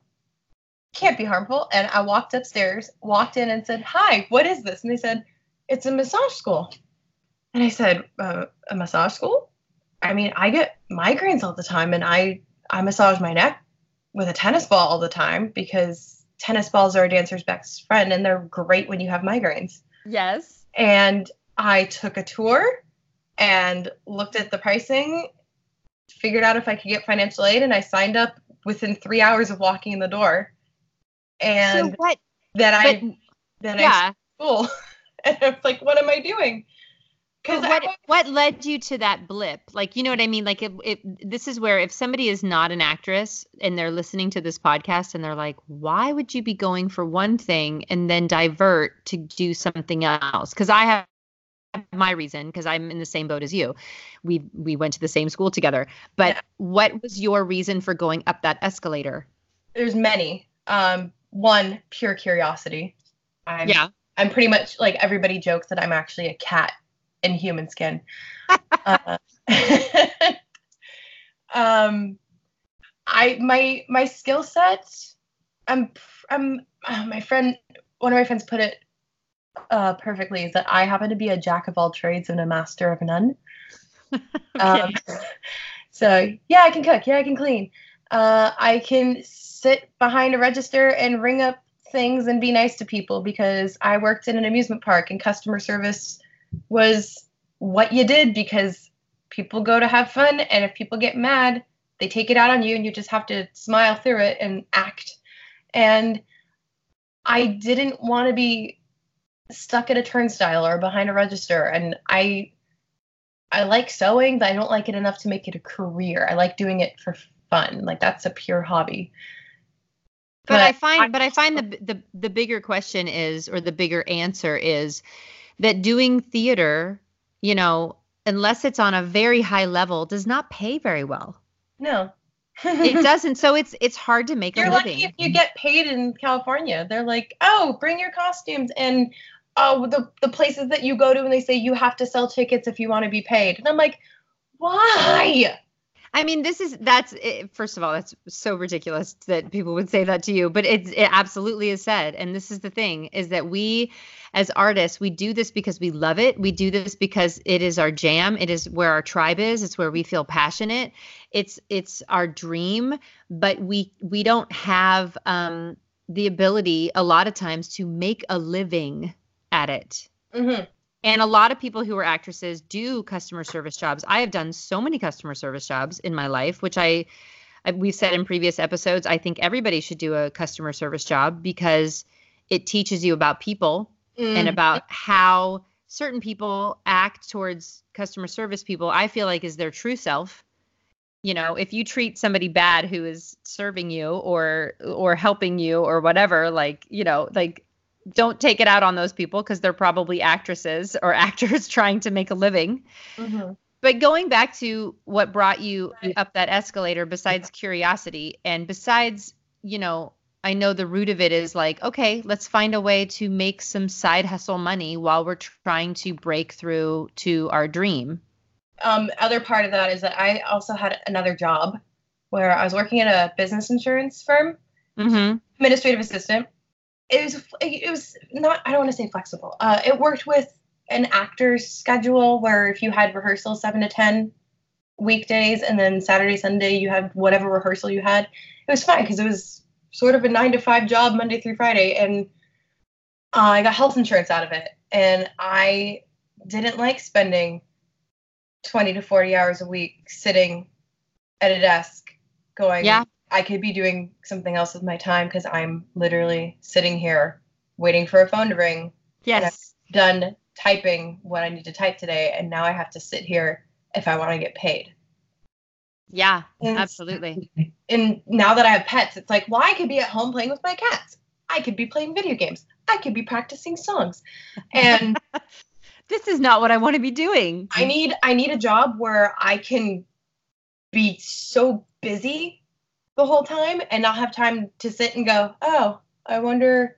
Can't be harmful. And I walked upstairs, walked in and said, hi, what is this? And they said, it's a massage school. And I said, uh, a massage school? I mean, I get migraines all the time, and I, I massage my neck with a tennis ball all the time because tennis balls are a dancer's best friend, and they're great when you have migraines. Yes. And I took a tour and looked at the pricing, figured out if I could get financial aid, and I signed up within three hours of walking in the door. And so what? Then I, but, then yeah. I school, and I'm like, what am I doing? Because what, what led you to that blip? Like, you know what I mean? Like, if, if this is where, if somebody is not an actress and they're listening to this podcast and they're like, why would you be going for one thing and then divert to do something else? Because I have my reason, because I'm in the same boat as you. We we went to the same school together. But yeah. What was your reason for going up that escalator? There's many. Um, one, pure curiosity. I'm, yeah. I'm pretty much like, everybody jokes that I'm actually a cat in human skin. uh, um, I my my skill set. I'm I'm uh, my friend. One of my friends put it uh, perfectly: is that I happen to be a jack of all trades and a master of none. um, so yeah, I can cook. Yeah, I can clean. Uh, I can sit behind a register and ring up things and be nice to people because I worked in an amusement park, and customer service was what you did, because people go to have fun, and if people get mad, they take it out on you, and you just have to smile through it and act. And I didn't want to be stuck at a turnstile or behind a register. And I I like sewing, but I don't like it enough to make it a career. I like doing it for fun. Like, that's a pure hobby. But, but I find I, but I find the, the the bigger question is, or the bigger answer is, that doing theater, you know, unless it's on a very high level, does not pay very well. No. It doesn't. So it's it's hard to make You're a living. Lucky if you get paid in California. They're like, oh, bring your costumes. And oh, the, the places that you go to, and they say you have to sell tickets if you want to be paid. And I'm like, why? I mean, this is, that's, it, first of all, that's so ridiculous that people would say that to you, but it's, it absolutely is said. And this is the thing, is that we, as artists, we do this because we love it. We do this because it is our jam. It is where our tribe is. It's where we feel passionate. It's, it's our dream, but we, we don't have um, the ability a lot of times to make a living at it. Mm-hmm. And a lot of people who are actresses do customer service jobs. I have done so many customer service jobs in my life, which I, I we've said in previous episodes, I think everybody should do a customer service job because it teaches you about people mm. and about how certain people act towards customer service people. I feel like is their true self. You know, if you treat somebody bad who is serving you or or helping you or whatever, like, you know, like, don't take it out on those people because they're probably actresses or actors trying to make a living. Mm-hmm. But going back to what brought you up that escalator, besides curiosity and besides, you know, I know the root of it is like, okay, let's find a way to make some side hustle money while we're trying to break through to our dream. Um, other part of that is that I also had another job where I was working at a business insurance firm, mm-hmm. administrative assistant. It was, it was not, I don't want to say flexible. Uh, it worked with an actor's schedule where if you had rehearsal seven to ten weekdays and then Saturday, Sunday, you had whatever rehearsal you had, it was fine because it was sort of a nine to five job Monday through Friday. And uh, I got health insurance out of it. And I didn't like spending twenty to forty hours a week sitting at a desk going, yeah. I could be doing something else with my time because I'm literally sitting here waiting for a phone to ring. Yes. I'm done typing what I need to type today. And now I have to sit here if I want to get paid. Yeah, and, absolutely. And now that I have pets, it's like, well, I could be at home playing with my cats. I could be playing video games. I could be practicing songs. And this is not what I want to be doing. I need I need a job where I can be so busy the whole time and not have time to sit and go, oh, I wonder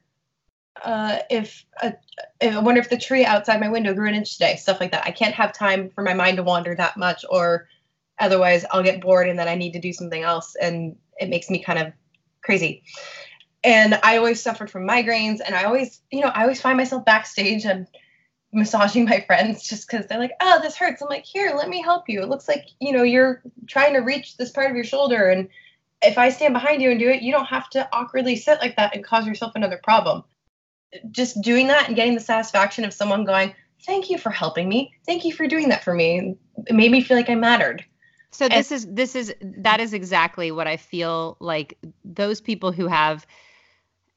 uh, if, a, if I wonder if the tree outside my window grew an inch today, stuff like that. I can't have time for my mind to wander that much, or otherwise I'll get bored and then I need to do something else, and it makes me kind of crazy. And I always suffered from migraines, and I always, you know, I always find myself backstage and massaging my friends just because they're like, oh, this hurts. I'm like, here, let me help you. It looks like, you know, you're trying to reach this part of your shoulder, and if I stand behind you and do it, you don't have to awkwardly sit like that and cause yourself another problem. Just doing that and getting the satisfaction of someone going, thank you for helping me. Thank you for doing that for me. It made me feel like I mattered. So and- this is, this is, that is exactly what I feel like those people who have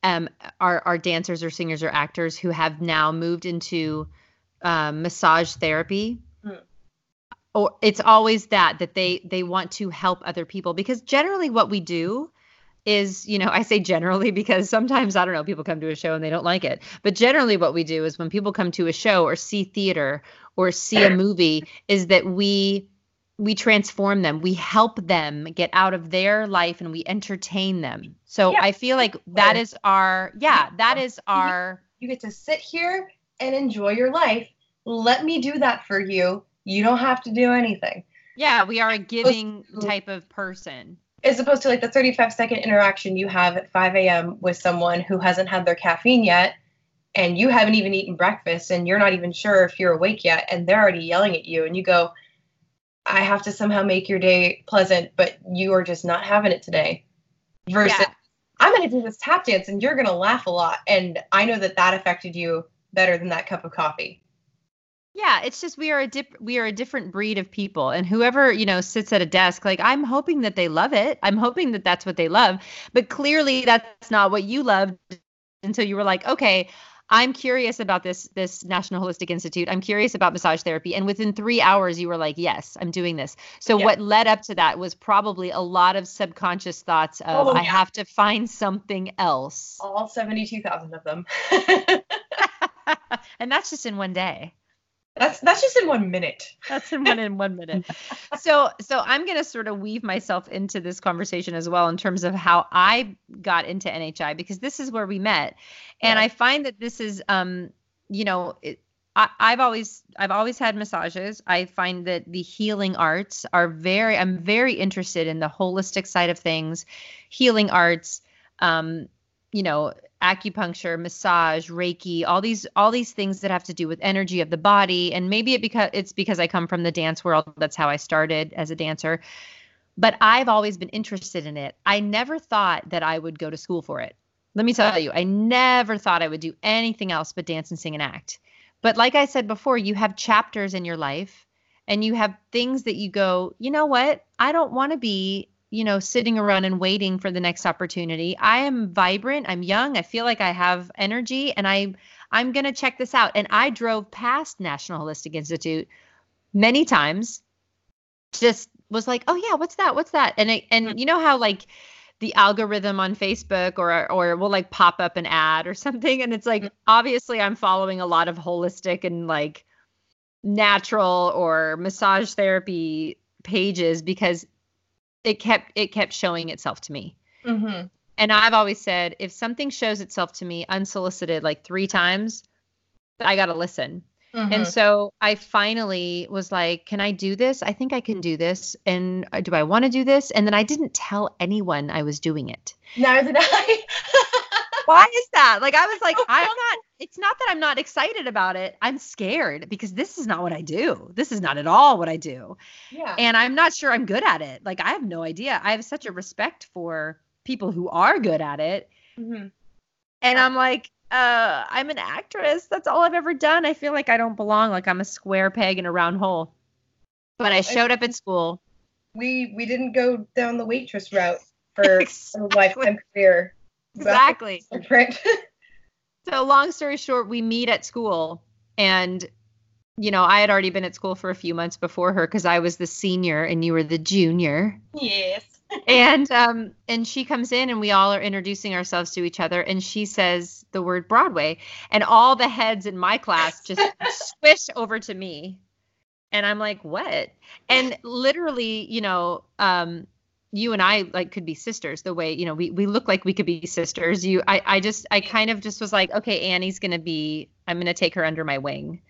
Um, are, are dancers or singers or actors who have now moved into um, massage therapy. Mm. Or it's always that, that they, they want to help other people, because generally what we do is, you know, I say generally because sometimes, I don't know, people come to a show and they don't like it. But generally what we do is when people come to a show or see theater or see a movie is that we we transform them. We help them get out of their life and we entertain them. So yeah. I feel like that is our, yeah, that is our. You get to sit here and enjoy your life. Let me do that for you. You don't have to do anything. Yeah. We are a giving type of person. As opposed to like the thirty-five second interaction you have at five a.m. with someone who hasn't had their caffeine yet, and you haven't even eaten breakfast, and you're not even sure if you're awake yet, and they're already yelling at you, and you go, I have to somehow make your day pleasant, but you are just not having it today. Versus, yeah. I'm going to do this tap dance and you're going to laugh a lot. And I know that that affected you better than that cup of coffee. Yeah. It's just, we are a dip, we are a different breed of people, and whoever, you know, sits at a desk, like, I'm hoping that they love it. I'm hoping that that's what they love, but clearly that's not what you loved until you were like, okay, I'm curious about this, this National Holistic Institute. I'm curious about massage therapy. And within three hours, you were like, yes, I'm doing this. So yeah. What led up to that was probably a lot of subconscious thoughts of, oh, I yeah. have to find something else. All seventy-two thousand of them. And that's just in one day. That's that's just in one minute. That's in one in one minute. So so I'm going to sort of weave myself into this conversation as well in terms of how I got into N H I, because this is where we met, and yeah. I find that this is um you know it, I I've always I've always had massages. I find that the healing arts are very I'm very interested in the holistic side of things, healing arts, um you know. acupuncture, massage, Reiki, all these, all these things that have to do with energy of the body. And maybe it because it's because I come from the dance world. That's how I started as a dancer, but I've always been interested in it. I never thought that I would go to school for it. Let me tell you, I never thought I would do anything else but dance and sing and act. But like I said before, you have chapters in your life and you have things that you go, you know what? I don't want to be you know, sitting around and waiting for the next opportunity. I am vibrant. I'm young. I feel like I have energy, and I, I'm going to check this out. And I drove past National Holistic Institute many times, just was like, oh yeah, what's that? What's that? And I, and you know how like the algorithm on Facebook or, or will like pop up an ad or something. And it's like, obviously I'm following a lot of holistic and like natural or massage therapy pages, because It kept it kept showing itself to me. Mm-hmm. And I've always said, if something shows itself to me unsolicited like three times, I got to listen. Mm-hmm. And so I finally was like, can I do this? I think I can do this. And do I want to do this? And then I didn't tell anyone I was doing it. Neither did I. Why is that? Like, I was like, I'm not, it's not that I'm not excited about it. I'm scared because this is not what I do. This is not at all what I do. Yeah. And I'm not sure I'm good at it. Like, I have no idea. I have such a respect for people who are good at it. Mm-hmm. And I'm like, uh, I'm an actress. That's all I've ever done. I feel like I don't belong. Like, I'm a square peg in a round hole. But I showed up at school. We, we didn't go down the waitress route for exactly. a lifetime career. Exactly. So long story short, we meet at school, and you know, I had already been at school for a few months before her because I was the senior and you were the junior. Yes. And um, and she comes in and we all are introducing ourselves to each other. And she says the word Broadway and all the heads in my class just swish over to me. And I'm like, what? And literally, you know, um, you and I like could be sisters the way, you know, we, we look like we could be sisters. You, I, I just, I kind of just was like, okay, Annie's going to be, I'm going to take her under my wing.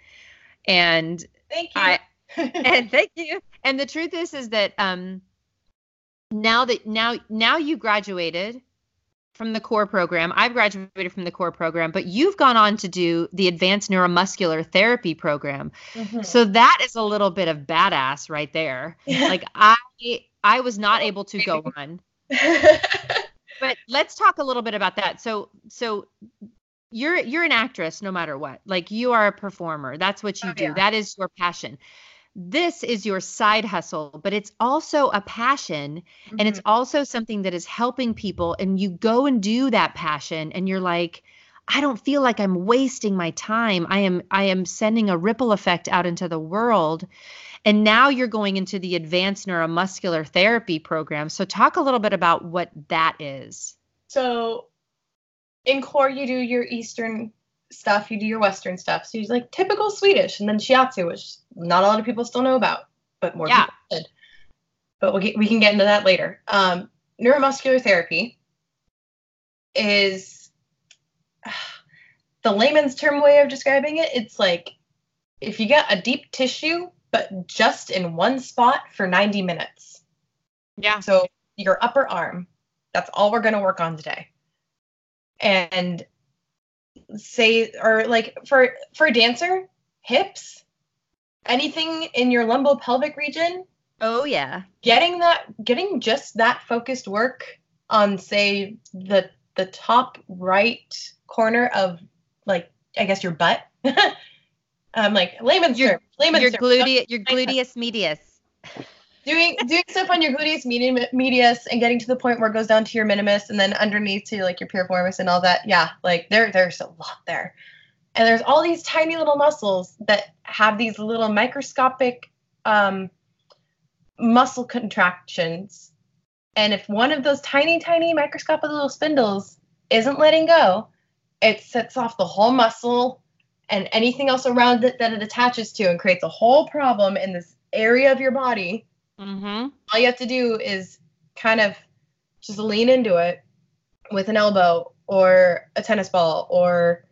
And thank you. I, and thank you. And the truth is, is that, um, Now that now now you graduated from the core program, I've graduated from the core program, but you've gone on to do the advanced neuromuscular therapy program. Mm-hmm. So that is a little bit of badass right there. Yeah. Like I I was not able to go on. But let's talk a little bit about that. So so you're you're an actress no matter what. Like you are a performer. That's what you oh, do. Yeah. That is your passion. This is your side hustle, but it's also a passion mm-hmm. and it's also something that is helping people. And you go and do that passion and you're like, I don't feel like I'm wasting my time. I am, I am sending a ripple effect out into the world. And now you're going into the advanced neuromuscular therapy program. So talk a little bit about what that is. So in core, you do your Eastern stuff, you do your Western stuff. So you like typical Swedish and then shiatsu, which not a lot of people still know about, but more yeah. people did. But we'll get, we can get into that later. Um, neuromuscular therapy is uh, the layman's term way of describing it. It's like if you get a deep tissue, but just in one spot for ninety minutes. Yeah. So your upper arm, that's all we're going to work on today. And say, or like for, for a dancer, hips, anything in your lumbopelvic region. Oh yeah. Getting that, getting just that focused work on say the, the top right corner of like, I guess your butt. um, like layman's term, layman's your term. Glute, your gluteus medius. Doing, doing stuff on your gluteus medius, medius and getting to the point where it goes down to your minimus and then underneath to like your piriformis and all that. Yeah. Like there, there's a lot there. And there's all these tiny little muscles that have these little microscopic um, muscle contractions. And if one of those tiny, tiny microscopic little spindles isn't letting go, it sets off the whole muscle and anything else around it that it attaches to and creates a whole problem in this area of your body. Mm-hmm. All you have to do is kind of just lean into it with an elbow or a tennis ball or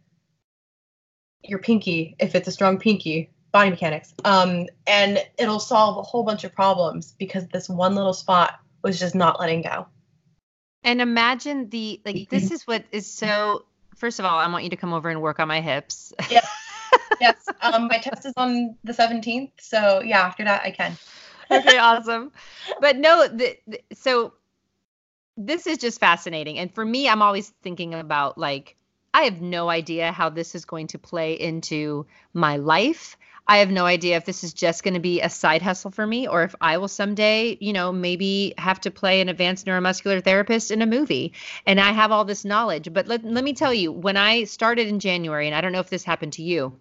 your pinky, if it's a strong pinky, body mechanics. Um, and it'll solve a whole bunch of problems because this one little spot was just not letting go. And imagine the, like, this is what is so, first of all, I want you to come over and work on my hips. Yes. Yes. Um, my test is on the seventeenth. So yeah, after that I can. Okay. Awesome. But no, the, the, so this is just fascinating. And for me, I'm always thinking about like, I have no idea how this is going to play into my life. I have no idea if this is just going to be a side hustle for me or if I will someday, you know, maybe have to play an advanced neuromuscular therapist in a movie. And I have all this knowledge. But let, let me tell you, when I started in January, and I don't know if this happened to you,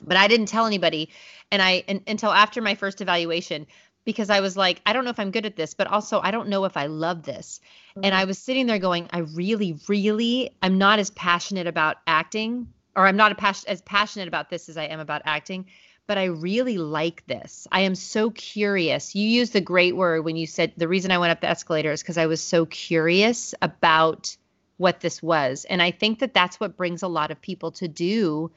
but I didn't tell anybody and I and, until after my first evaluation, because I was like, I don't know if I'm good at this, but also I don't know if I love this. Mm-hmm. And I was sitting there going, I really, really, I'm not as passionate about acting, or I'm not pas- as passionate about this as I am about acting, but I really like this. I am so curious. You used the great word when you said, the reason I went up the escalator is because I was so curious about what this was. And I think that that's what brings a lot of people to do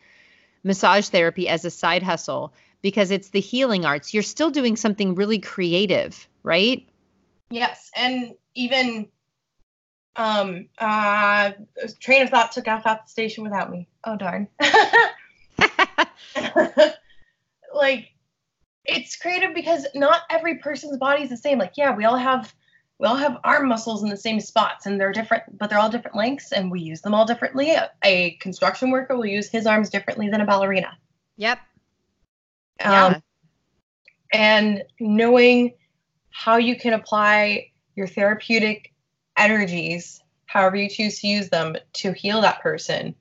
massage therapy as a side hustle, because it's the healing arts. You're still doing something really creative, right? Yes. And even um, uh, train of thought took off at the station without me. Oh, darn. Like, it's creative because not every person's body is the same. Like, yeah, we all have we all have arm muscles in the same spots, and they're different, but they're all different lengths, and we use them all differently. A, a construction worker will use his arms differently than a ballerina. Yep. Yeah. Um, and knowing how you can apply your therapeutic energies, however you choose to use them, to heal that person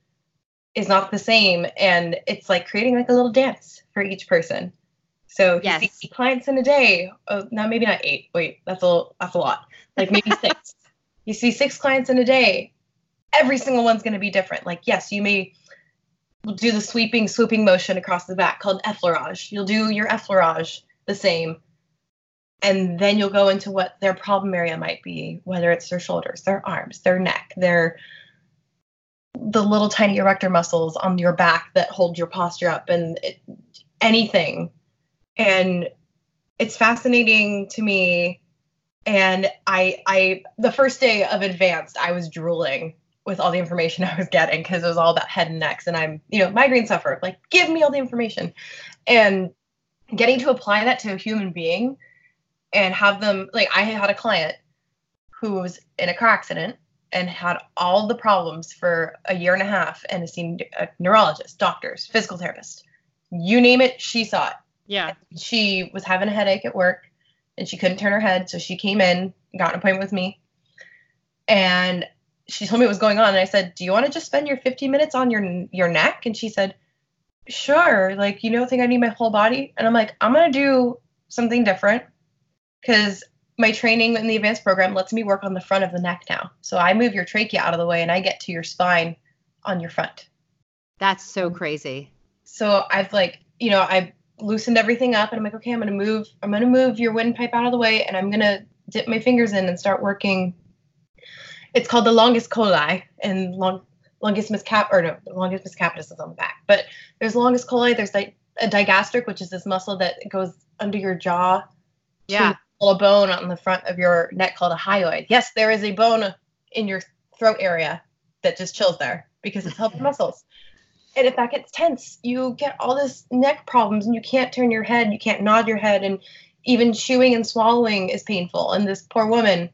is not the same. And it's like creating like a little dance for each person. So yes. you see eight clients in a day. Oh, no, maybe not eight. Wait, that's a, that's a lot. Like maybe six. You see six clients in a day. Every single one's going to be different. Like, yes, you may do the sweeping, swooping motion across the back called effleurage. You'll do your effleurage the same. And then you'll go into what their problem area might be, whether it's their shoulders, their arms, their neck, their the little tiny erector muscles on your back that hold your posture up, and it, anything. And it's fascinating to me. And I, I, the first day of advanced, I was drooling with all the information I was getting because it was all about head and necks. And I'm, you know, migraine sufferer. Like, give me all the information. And getting to apply that to a human being and have them, like, I had a client who was in a car accident and had all the problems for a year and a half and has seen a neurologist, doctors, physical therapist, you name it, she saw it. Yeah. And she was having a headache at work and she couldn't turn her head. So she came in and got an appointment with me. And she told me what was going on. And I said, do you want to just spend your fifteen minutes on your your neck? And she said, sure. Like, you know, I think I need my whole body. And I'm like, I'm going to do something different because my training in the advanced program lets me work on the front of the neck now. So I move your trachea out of the way and I get to your spine on your front. That's so crazy. So I've like, you know, I loosened everything up and I'm like, okay, I'm going to move, I'm going to move your windpipe out of the way and I'm going to dip my fingers in and start working. It's called the longus coli and long, longus miscap, or no, longus miscapitis is on the back, but there's longus coli. There's like a digastric, which is this muscle that goes under your jaw. Yeah. To a little bone on the front of your neck called a hyoid. Yes, there is a bone in your throat area that just chills there because it's helping muscles. And if that gets tense, you get all this neck problems and you can't turn your head, you can't nod your head, and even chewing and swallowing is painful. And this poor woman,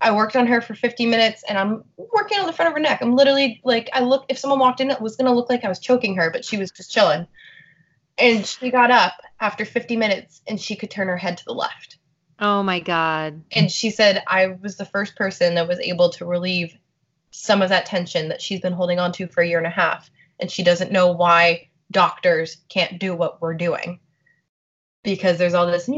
I worked on her for fifty minutes and I'm working on the front of her neck. I'm literally like, I look, if someone walked in, it was going to look like I was choking her, but she was just chilling. And she got up after fifty minutes and she could turn her head to the left. Oh my God. And she said, I was the first person that was able to relieve some of that tension that she's been holding on to for a year and a half. And she doesn't know why doctors can't do what we're doing because there's all this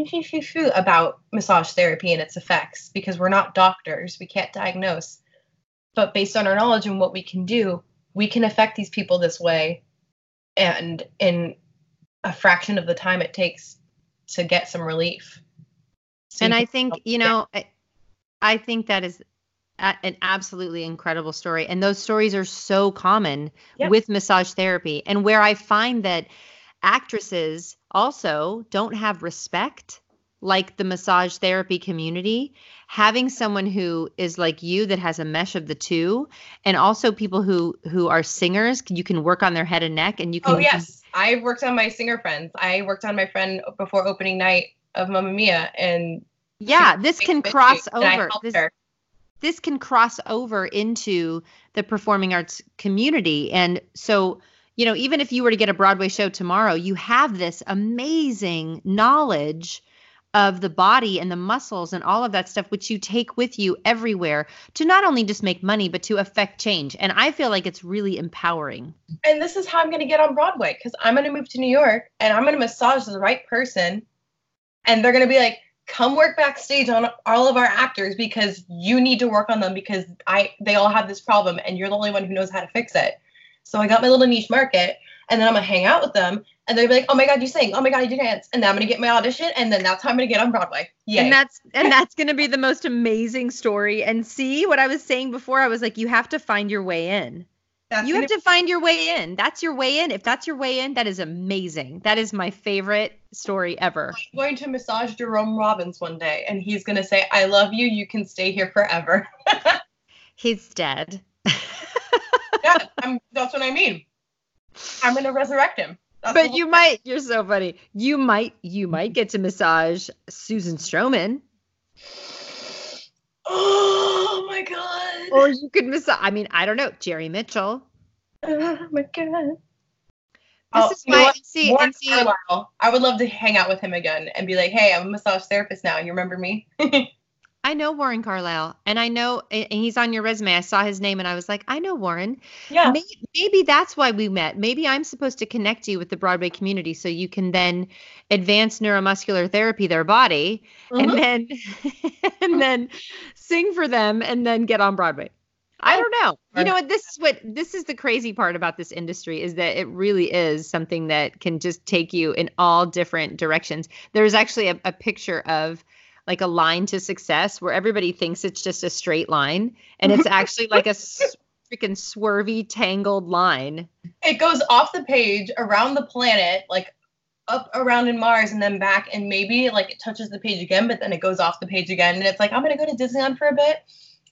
about massage therapy and its effects because we're not doctors. We can't diagnose, but based on our knowledge and what we can do, we can affect these people this way. And in a fraction of the time it takes to get some relief. So and I think, you know, I, I think that is a, an absolutely incredible story. And those stories are so common yep. with massage therapy. And where I find that actresses also don't have respect, like the massage therapy community, having someone who is like you that has a mesh of the two, and also people who, who are singers, you can work on their head and neck and you can. Oh, yes. I worked on my singer friends. I worked on my friend before opening night of Mamma Mia, and yeah, this can cross over. This, this can cross over into the performing arts community. And so, you know, even if you were to get a Broadway show tomorrow, you have this amazing knowledge of the body and the muscles and all of that stuff, which you take with you everywhere to not only just make money, but to affect change. And I feel like it's really empowering. And this is how I'm going to get on Broadway, because I'm going to move to New York and I'm going to massage the right person. And they're going to be like, come work backstage on all of our actors because you need to work on them because I they all have this problem and you're the only one who knows how to fix it. So I got my little niche market and then I'm going to hang out with them and they'll be like, oh my God, you sing. Oh my God, you do dance. And then I'm going to get my audition and then that's how I'm going to get on Broadway. Yeah. And that's, and that's going to be the most amazing story. And see what I was saying before, I was like, you have to find your way in. That's you have to find your way in. That's your way in. If that's your way in, that is amazing. That is my favorite story ever. I'm going to massage Jerome Robbins one day, and he's going to say, I love you. You can stay here forever. He's dead. Yeah, I'm, that's what I mean. I'm going to resurrect him. That's but you might, you're so funny. You might, you might get to massage Susan Stroman. Oh, my God. Or you could miss, I mean, I don't know, Jerry Mitchell. Oh, my God. This oh, is why see, Warren Carlyle. I would love to hang out with him again and be like, hey, I'm a massage therapist now. You remember me? I know Warren Carlyle, and I know, and he's on your resume. I saw his name and I was like, I know Warren. Yeah. Maybe, maybe that's why we met. Maybe I'm supposed to connect you with the Broadway community so you can then advance neuromuscular therapy, their body, mm-hmm. and then, and then sing for them and then get on Broadway. I don't know. You know what, this is what, this is the crazy part about this industry, is that it really is something that can just take you in all different directions. There's actually a, a picture of like a line to success where everybody thinks it's just a straight line. And it's actually like a s- freaking swervy, tangled line. It goes off the page, around the planet, like up around in Mars and then back. And maybe like it touches the page again, but then it goes off the page again. And it's like, I'm going to go to Disneyland for a bit,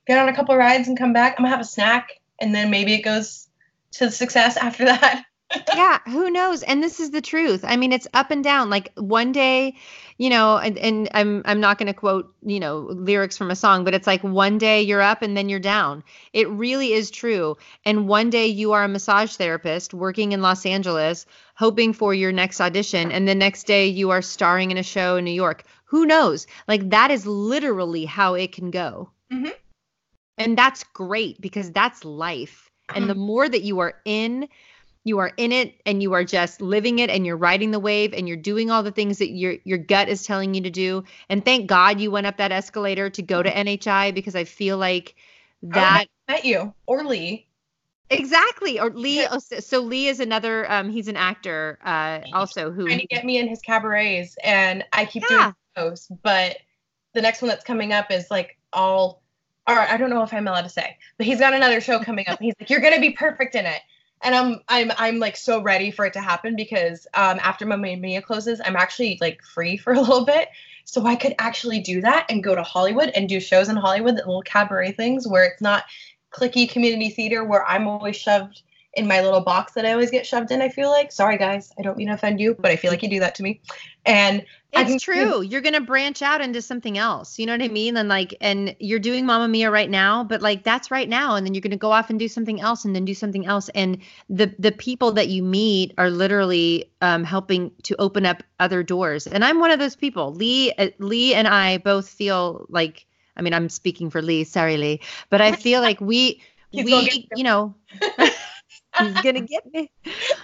get on a couple rides and come back. I'm gonna have a snack. And then maybe it goes to success after that. Yeah. Who knows? And this is the truth. I mean, it's up and down. Like one day, you know, and, and I'm, I'm not going to quote, you know, lyrics from a song, but it's like one day you're up and then you're down. It really is true. And one day you are a massage therapist working in Los Angeles, hoping for your next audition. And the next day you are starring in a show in New York. Who knows? Like that is literally how it can go. Mm-hmm. And that's great because that's life. And the more that you are in, you are in it and you are just living it and you're riding the wave and you're doing all the things that your your gut is telling you to do. And thank God you went up that escalator to go to N H I, because I feel like that. I met you or Lee. Exactly. Or Lee. Yeah. So Lee is another, um, he's an actor uh, also who. Trying to get me in his cabarets and I keep yeah. doing those. But the next one that's coming up is like all. Or I don't know if I'm allowed to say, but he's got another show coming up. And he's like, "You're gonna be perfect in it," and I'm, I'm, I'm like so ready for it to happen because um, after Mamma Mia closes, I'm actually like free for a little bit, so I could actually do that and go to Hollywood and do shows in Hollywood, little cabaret things where it's not clicky community theater where I'm always shoved in my little box that I always get shoved in. I feel like, sorry guys, I don't mean to offend you, but I feel like you do that to me. And it's true. You're going to branch out into something else. You know what I mean? And like, and you're doing Mamma Mia right now, but like that's right now. And then you're going to go off and do something else and then do something else. And the, the people that you meet are literally um, helping to open up other doors. And I'm one of those people. Lee, uh, Lee and I both feel like, I mean, I'm speaking for Lee, sorry, Lee, but I feel like we, we, you know, he's going to get me.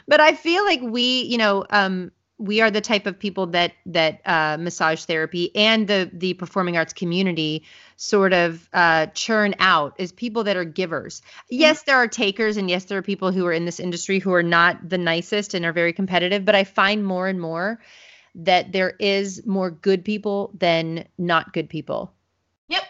But I feel like we, you know, um, we are the type of people that that uh, massage therapy and the the performing arts community sort of uh, churn out, is people that are givers. Yes, there are takers, and yes, there are people who are in this industry who are not the nicest and are very competitive. But I find more and more that there is more good people than not good people. Yep.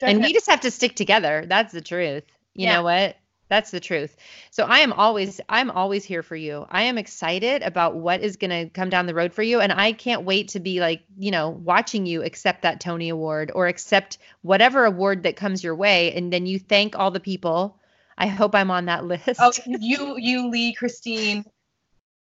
Definitely. And we just have to stick together. That's the truth. You yeah. know what? That's the truth. So I am always, I'm always here for you. I am excited about what is going to come down the road for you. And I can't wait to be like, you know, watching you accept that Tony Award or accept whatever award that comes your way. And then you thank all the people. I hope I'm on that list. Oh, you, you, Lee, Christine,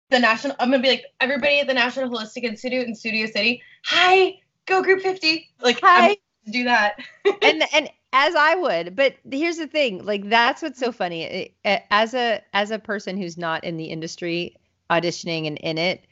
the national, I'm going to be like everybody at the National Holistic Institute in Studio City. Hi, go group fifty. Like, hi. I'm gonna do that. and, and, As I would, but here's the thing, like that's what's so funny. As a as a person who's not in the industry auditioning and in it,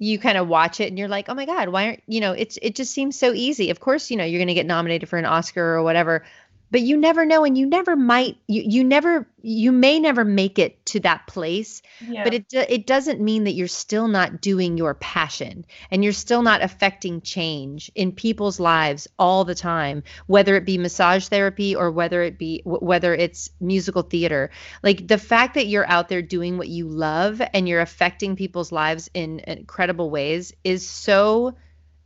you kind of watch it and you're like, oh my God, why aren't you know? It's it just seems so easy. Of course, you know you're going to get nominated for an Oscar or whatever, but you never know, and you never might. You you never you may never make it to that place, yeah. but it it doesn't mean that you're still not doing your passion and you're still not affecting change in people's lives all the time, whether it be massage therapy or whether it be whether it's musical theater. Like the fact that you're out there doing what you love and you're affecting people's lives in incredible ways is so.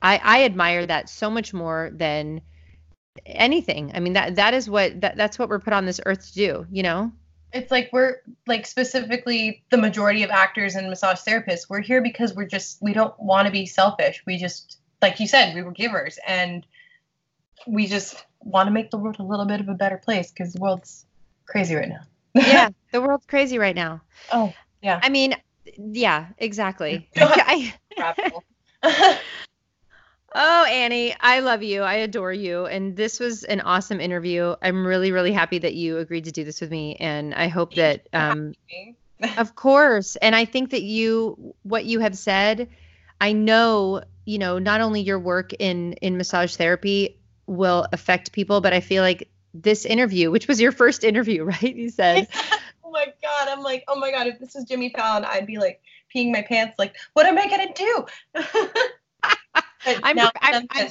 I I admire that so much more than. Anything. I mean, that that is what that, that's what we're put on this earth to do, you know? It's like we're like specifically the majority of actors and massage therapists. We're here because we're just we don't want to be selfish. We just, like you said, we were givers and we just want to make the world a little bit of a better place because the world's crazy right now. Yeah, the world's crazy right now. Oh, yeah. I mean, yeah, exactly. I, Oh, Annie, I love you. I adore you. And this was an awesome interview. I'm really, really happy that you agreed to do this with me. And I hope that, um, of course. And I think that you, what you have said, I know, you know, not only your work in, in massage therapy, will affect people. But I feel like this interview, which was your first interview, right? You said, oh my God, I'm like, oh my God, if this was Jimmy Fallon, I'd be like peeing my pants. Like, what am I going to do? I'm, now, I'm, I'm,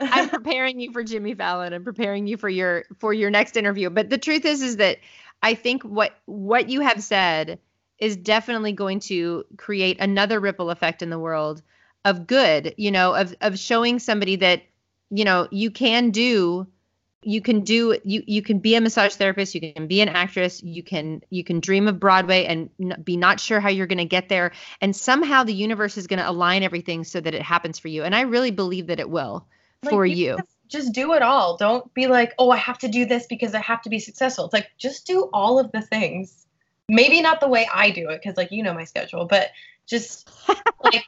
I'm preparing you for Jimmy Fallon. I'm preparing you for your, for your next interview. But the truth is, is that I think what, what you have said is definitely going to create another ripple effect in the world of good, you know, of, of showing somebody that, you know, you can do, you can do, you, you can be a massage therapist, you can be an actress, you can, you can dream of Broadway and n- be not sure how you're going to get there. And somehow the universe is going to align everything so that it happens for you. And I really believe that it will, like, for you. you. Just do it all. Don't be like, oh, I have to do this because I have to be successful. It's like, just do all of the things. Maybe not the way I do it, because, like, you know my schedule, but just, like,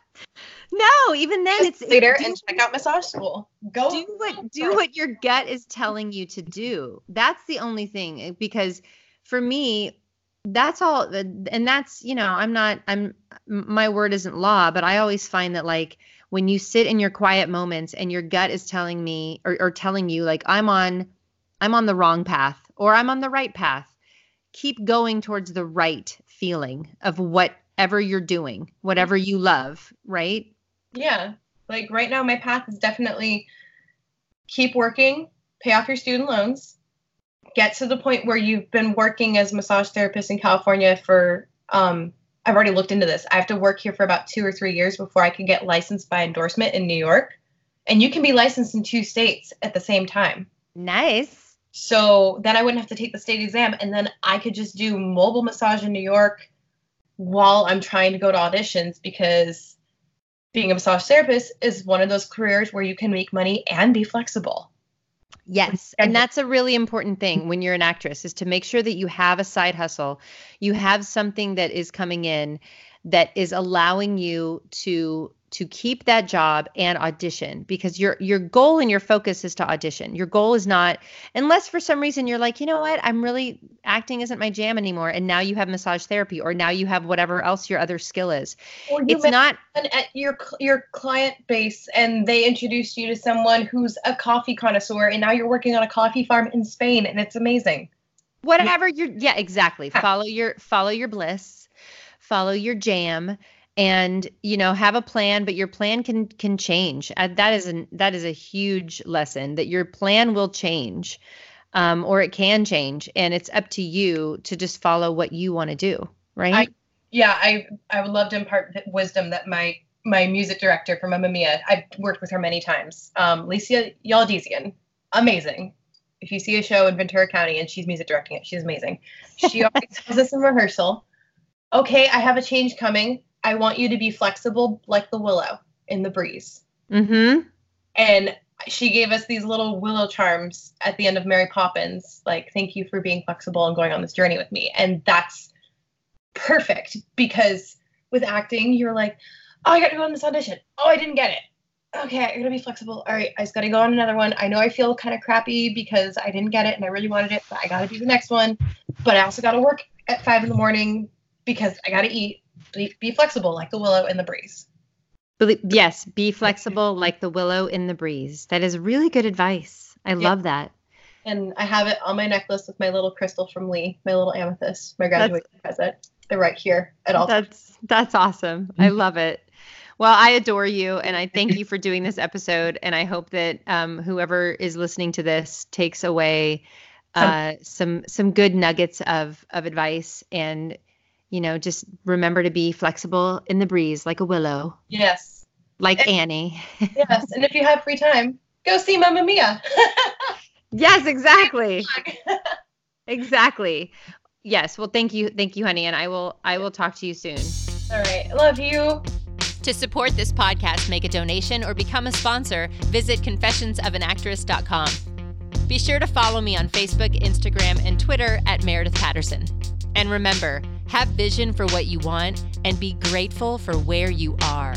no, even then it's later and check out massage school. Go do what do what your gut is telling you to do. That's the only thing, because for me, that's all. And that's, you know, I'm not, I'm, my word isn't law, but I always find that, like, when you sit in your quiet moments and your gut is telling me or, or telling you, like, I'm on, I'm on the wrong path or I'm on the right path, keep going towards the right feeling of whatever you're doing, whatever you love, right? Yeah. Like, right now, my path is definitely keep working, pay off your student loans, get to the point where you've been working as a massage therapist in California for, um, I've already looked into this. I have to work here for about two or three years before I can get licensed by endorsement in New York. And you can be licensed in two states at the same time. Nice. So then I wouldn't have to take the state exam, and then I could just do mobile massage in New York while I'm trying to go to auditions, because being a massage therapist is one of those careers where you can make money and be flexible. Yes. And that's a really important thing when you're an actress, is to make sure that you have a side hustle. You have something that is coming in that is allowing you to to keep that job and audition, because your your goal and your focus is to audition. Your goal is not, unless for some reason you're like, you know what, I'm really, acting isn't my jam anymore, and now you have massage therapy, or now you have whatever else your other skill is. Or you it's not at your your client base, and they introduced you to someone who's a coffee connoisseur, and now you're working on a coffee farm in Spain, and it's amazing. Whatever yeah. you're, yeah, exactly. Yeah. Follow your follow your bliss, follow your jam. And, you know, have a plan, but your plan can, can change. Uh, that is an, that is a huge lesson, that your plan will change, um, or it can change. And it's up to you to just follow what you want to do. Right. I, yeah. I, I would love to impart the wisdom that my, my music director for Mamma Mia, I've worked with her many times. Um, Licia Yaldesian, amazing. If you see a show in Ventura County and she's music directing it, she's amazing. She always tells us in rehearsal, okay, I have a change coming. I want you to be flexible like the willow in the breeze. Mm-hmm. And she gave us these little willow charms at the end of Mary Poppins, like, thank you for being flexible and going on this journey with me. And that's perfect, because with acting, you're like, oh, I got to go on this audition. Oh, I didn't get it. Okay, I got to be flexible. All right, I just got to go on another one. I know I feel kind of crappy because I didn't get it and I really wanted it, but I got to do the next one. But I also got to work at five in the morning because I got to eat. Be, be flexible like the willow in the breeze. Yes, be flexible like the willow in the breeze. That is really good advice. I yeah. love that. And I have it on my necklace with my little crystal from Lee, my little amethyst, my graduation that's, present. They're right here at all. That's that's awesome. Mm-hmm. I love it. Well, I adore you, and I thank you for doing this episode. And I hope that um, whoever is listening to this takes away uh, some some good nuggets of of advice, and you know, just remember to be flexible in the breeze like a willow. Yes. Like and, Annie. Yes. And if you have free time, go see Mamma Mia. Yes, exactly. Exactly. Yes. Well, thank you. Thank you, honey. And I will, I will talk to you soon. All right. Love you. To support this podcast, make a donation or become a sponsor, visit confessions of an actress dot com. Be sure to follow me on Facebook, Instagram, and Twitter at Meredith Patterson. And remember, have vision for what you want and be grateful for where you are.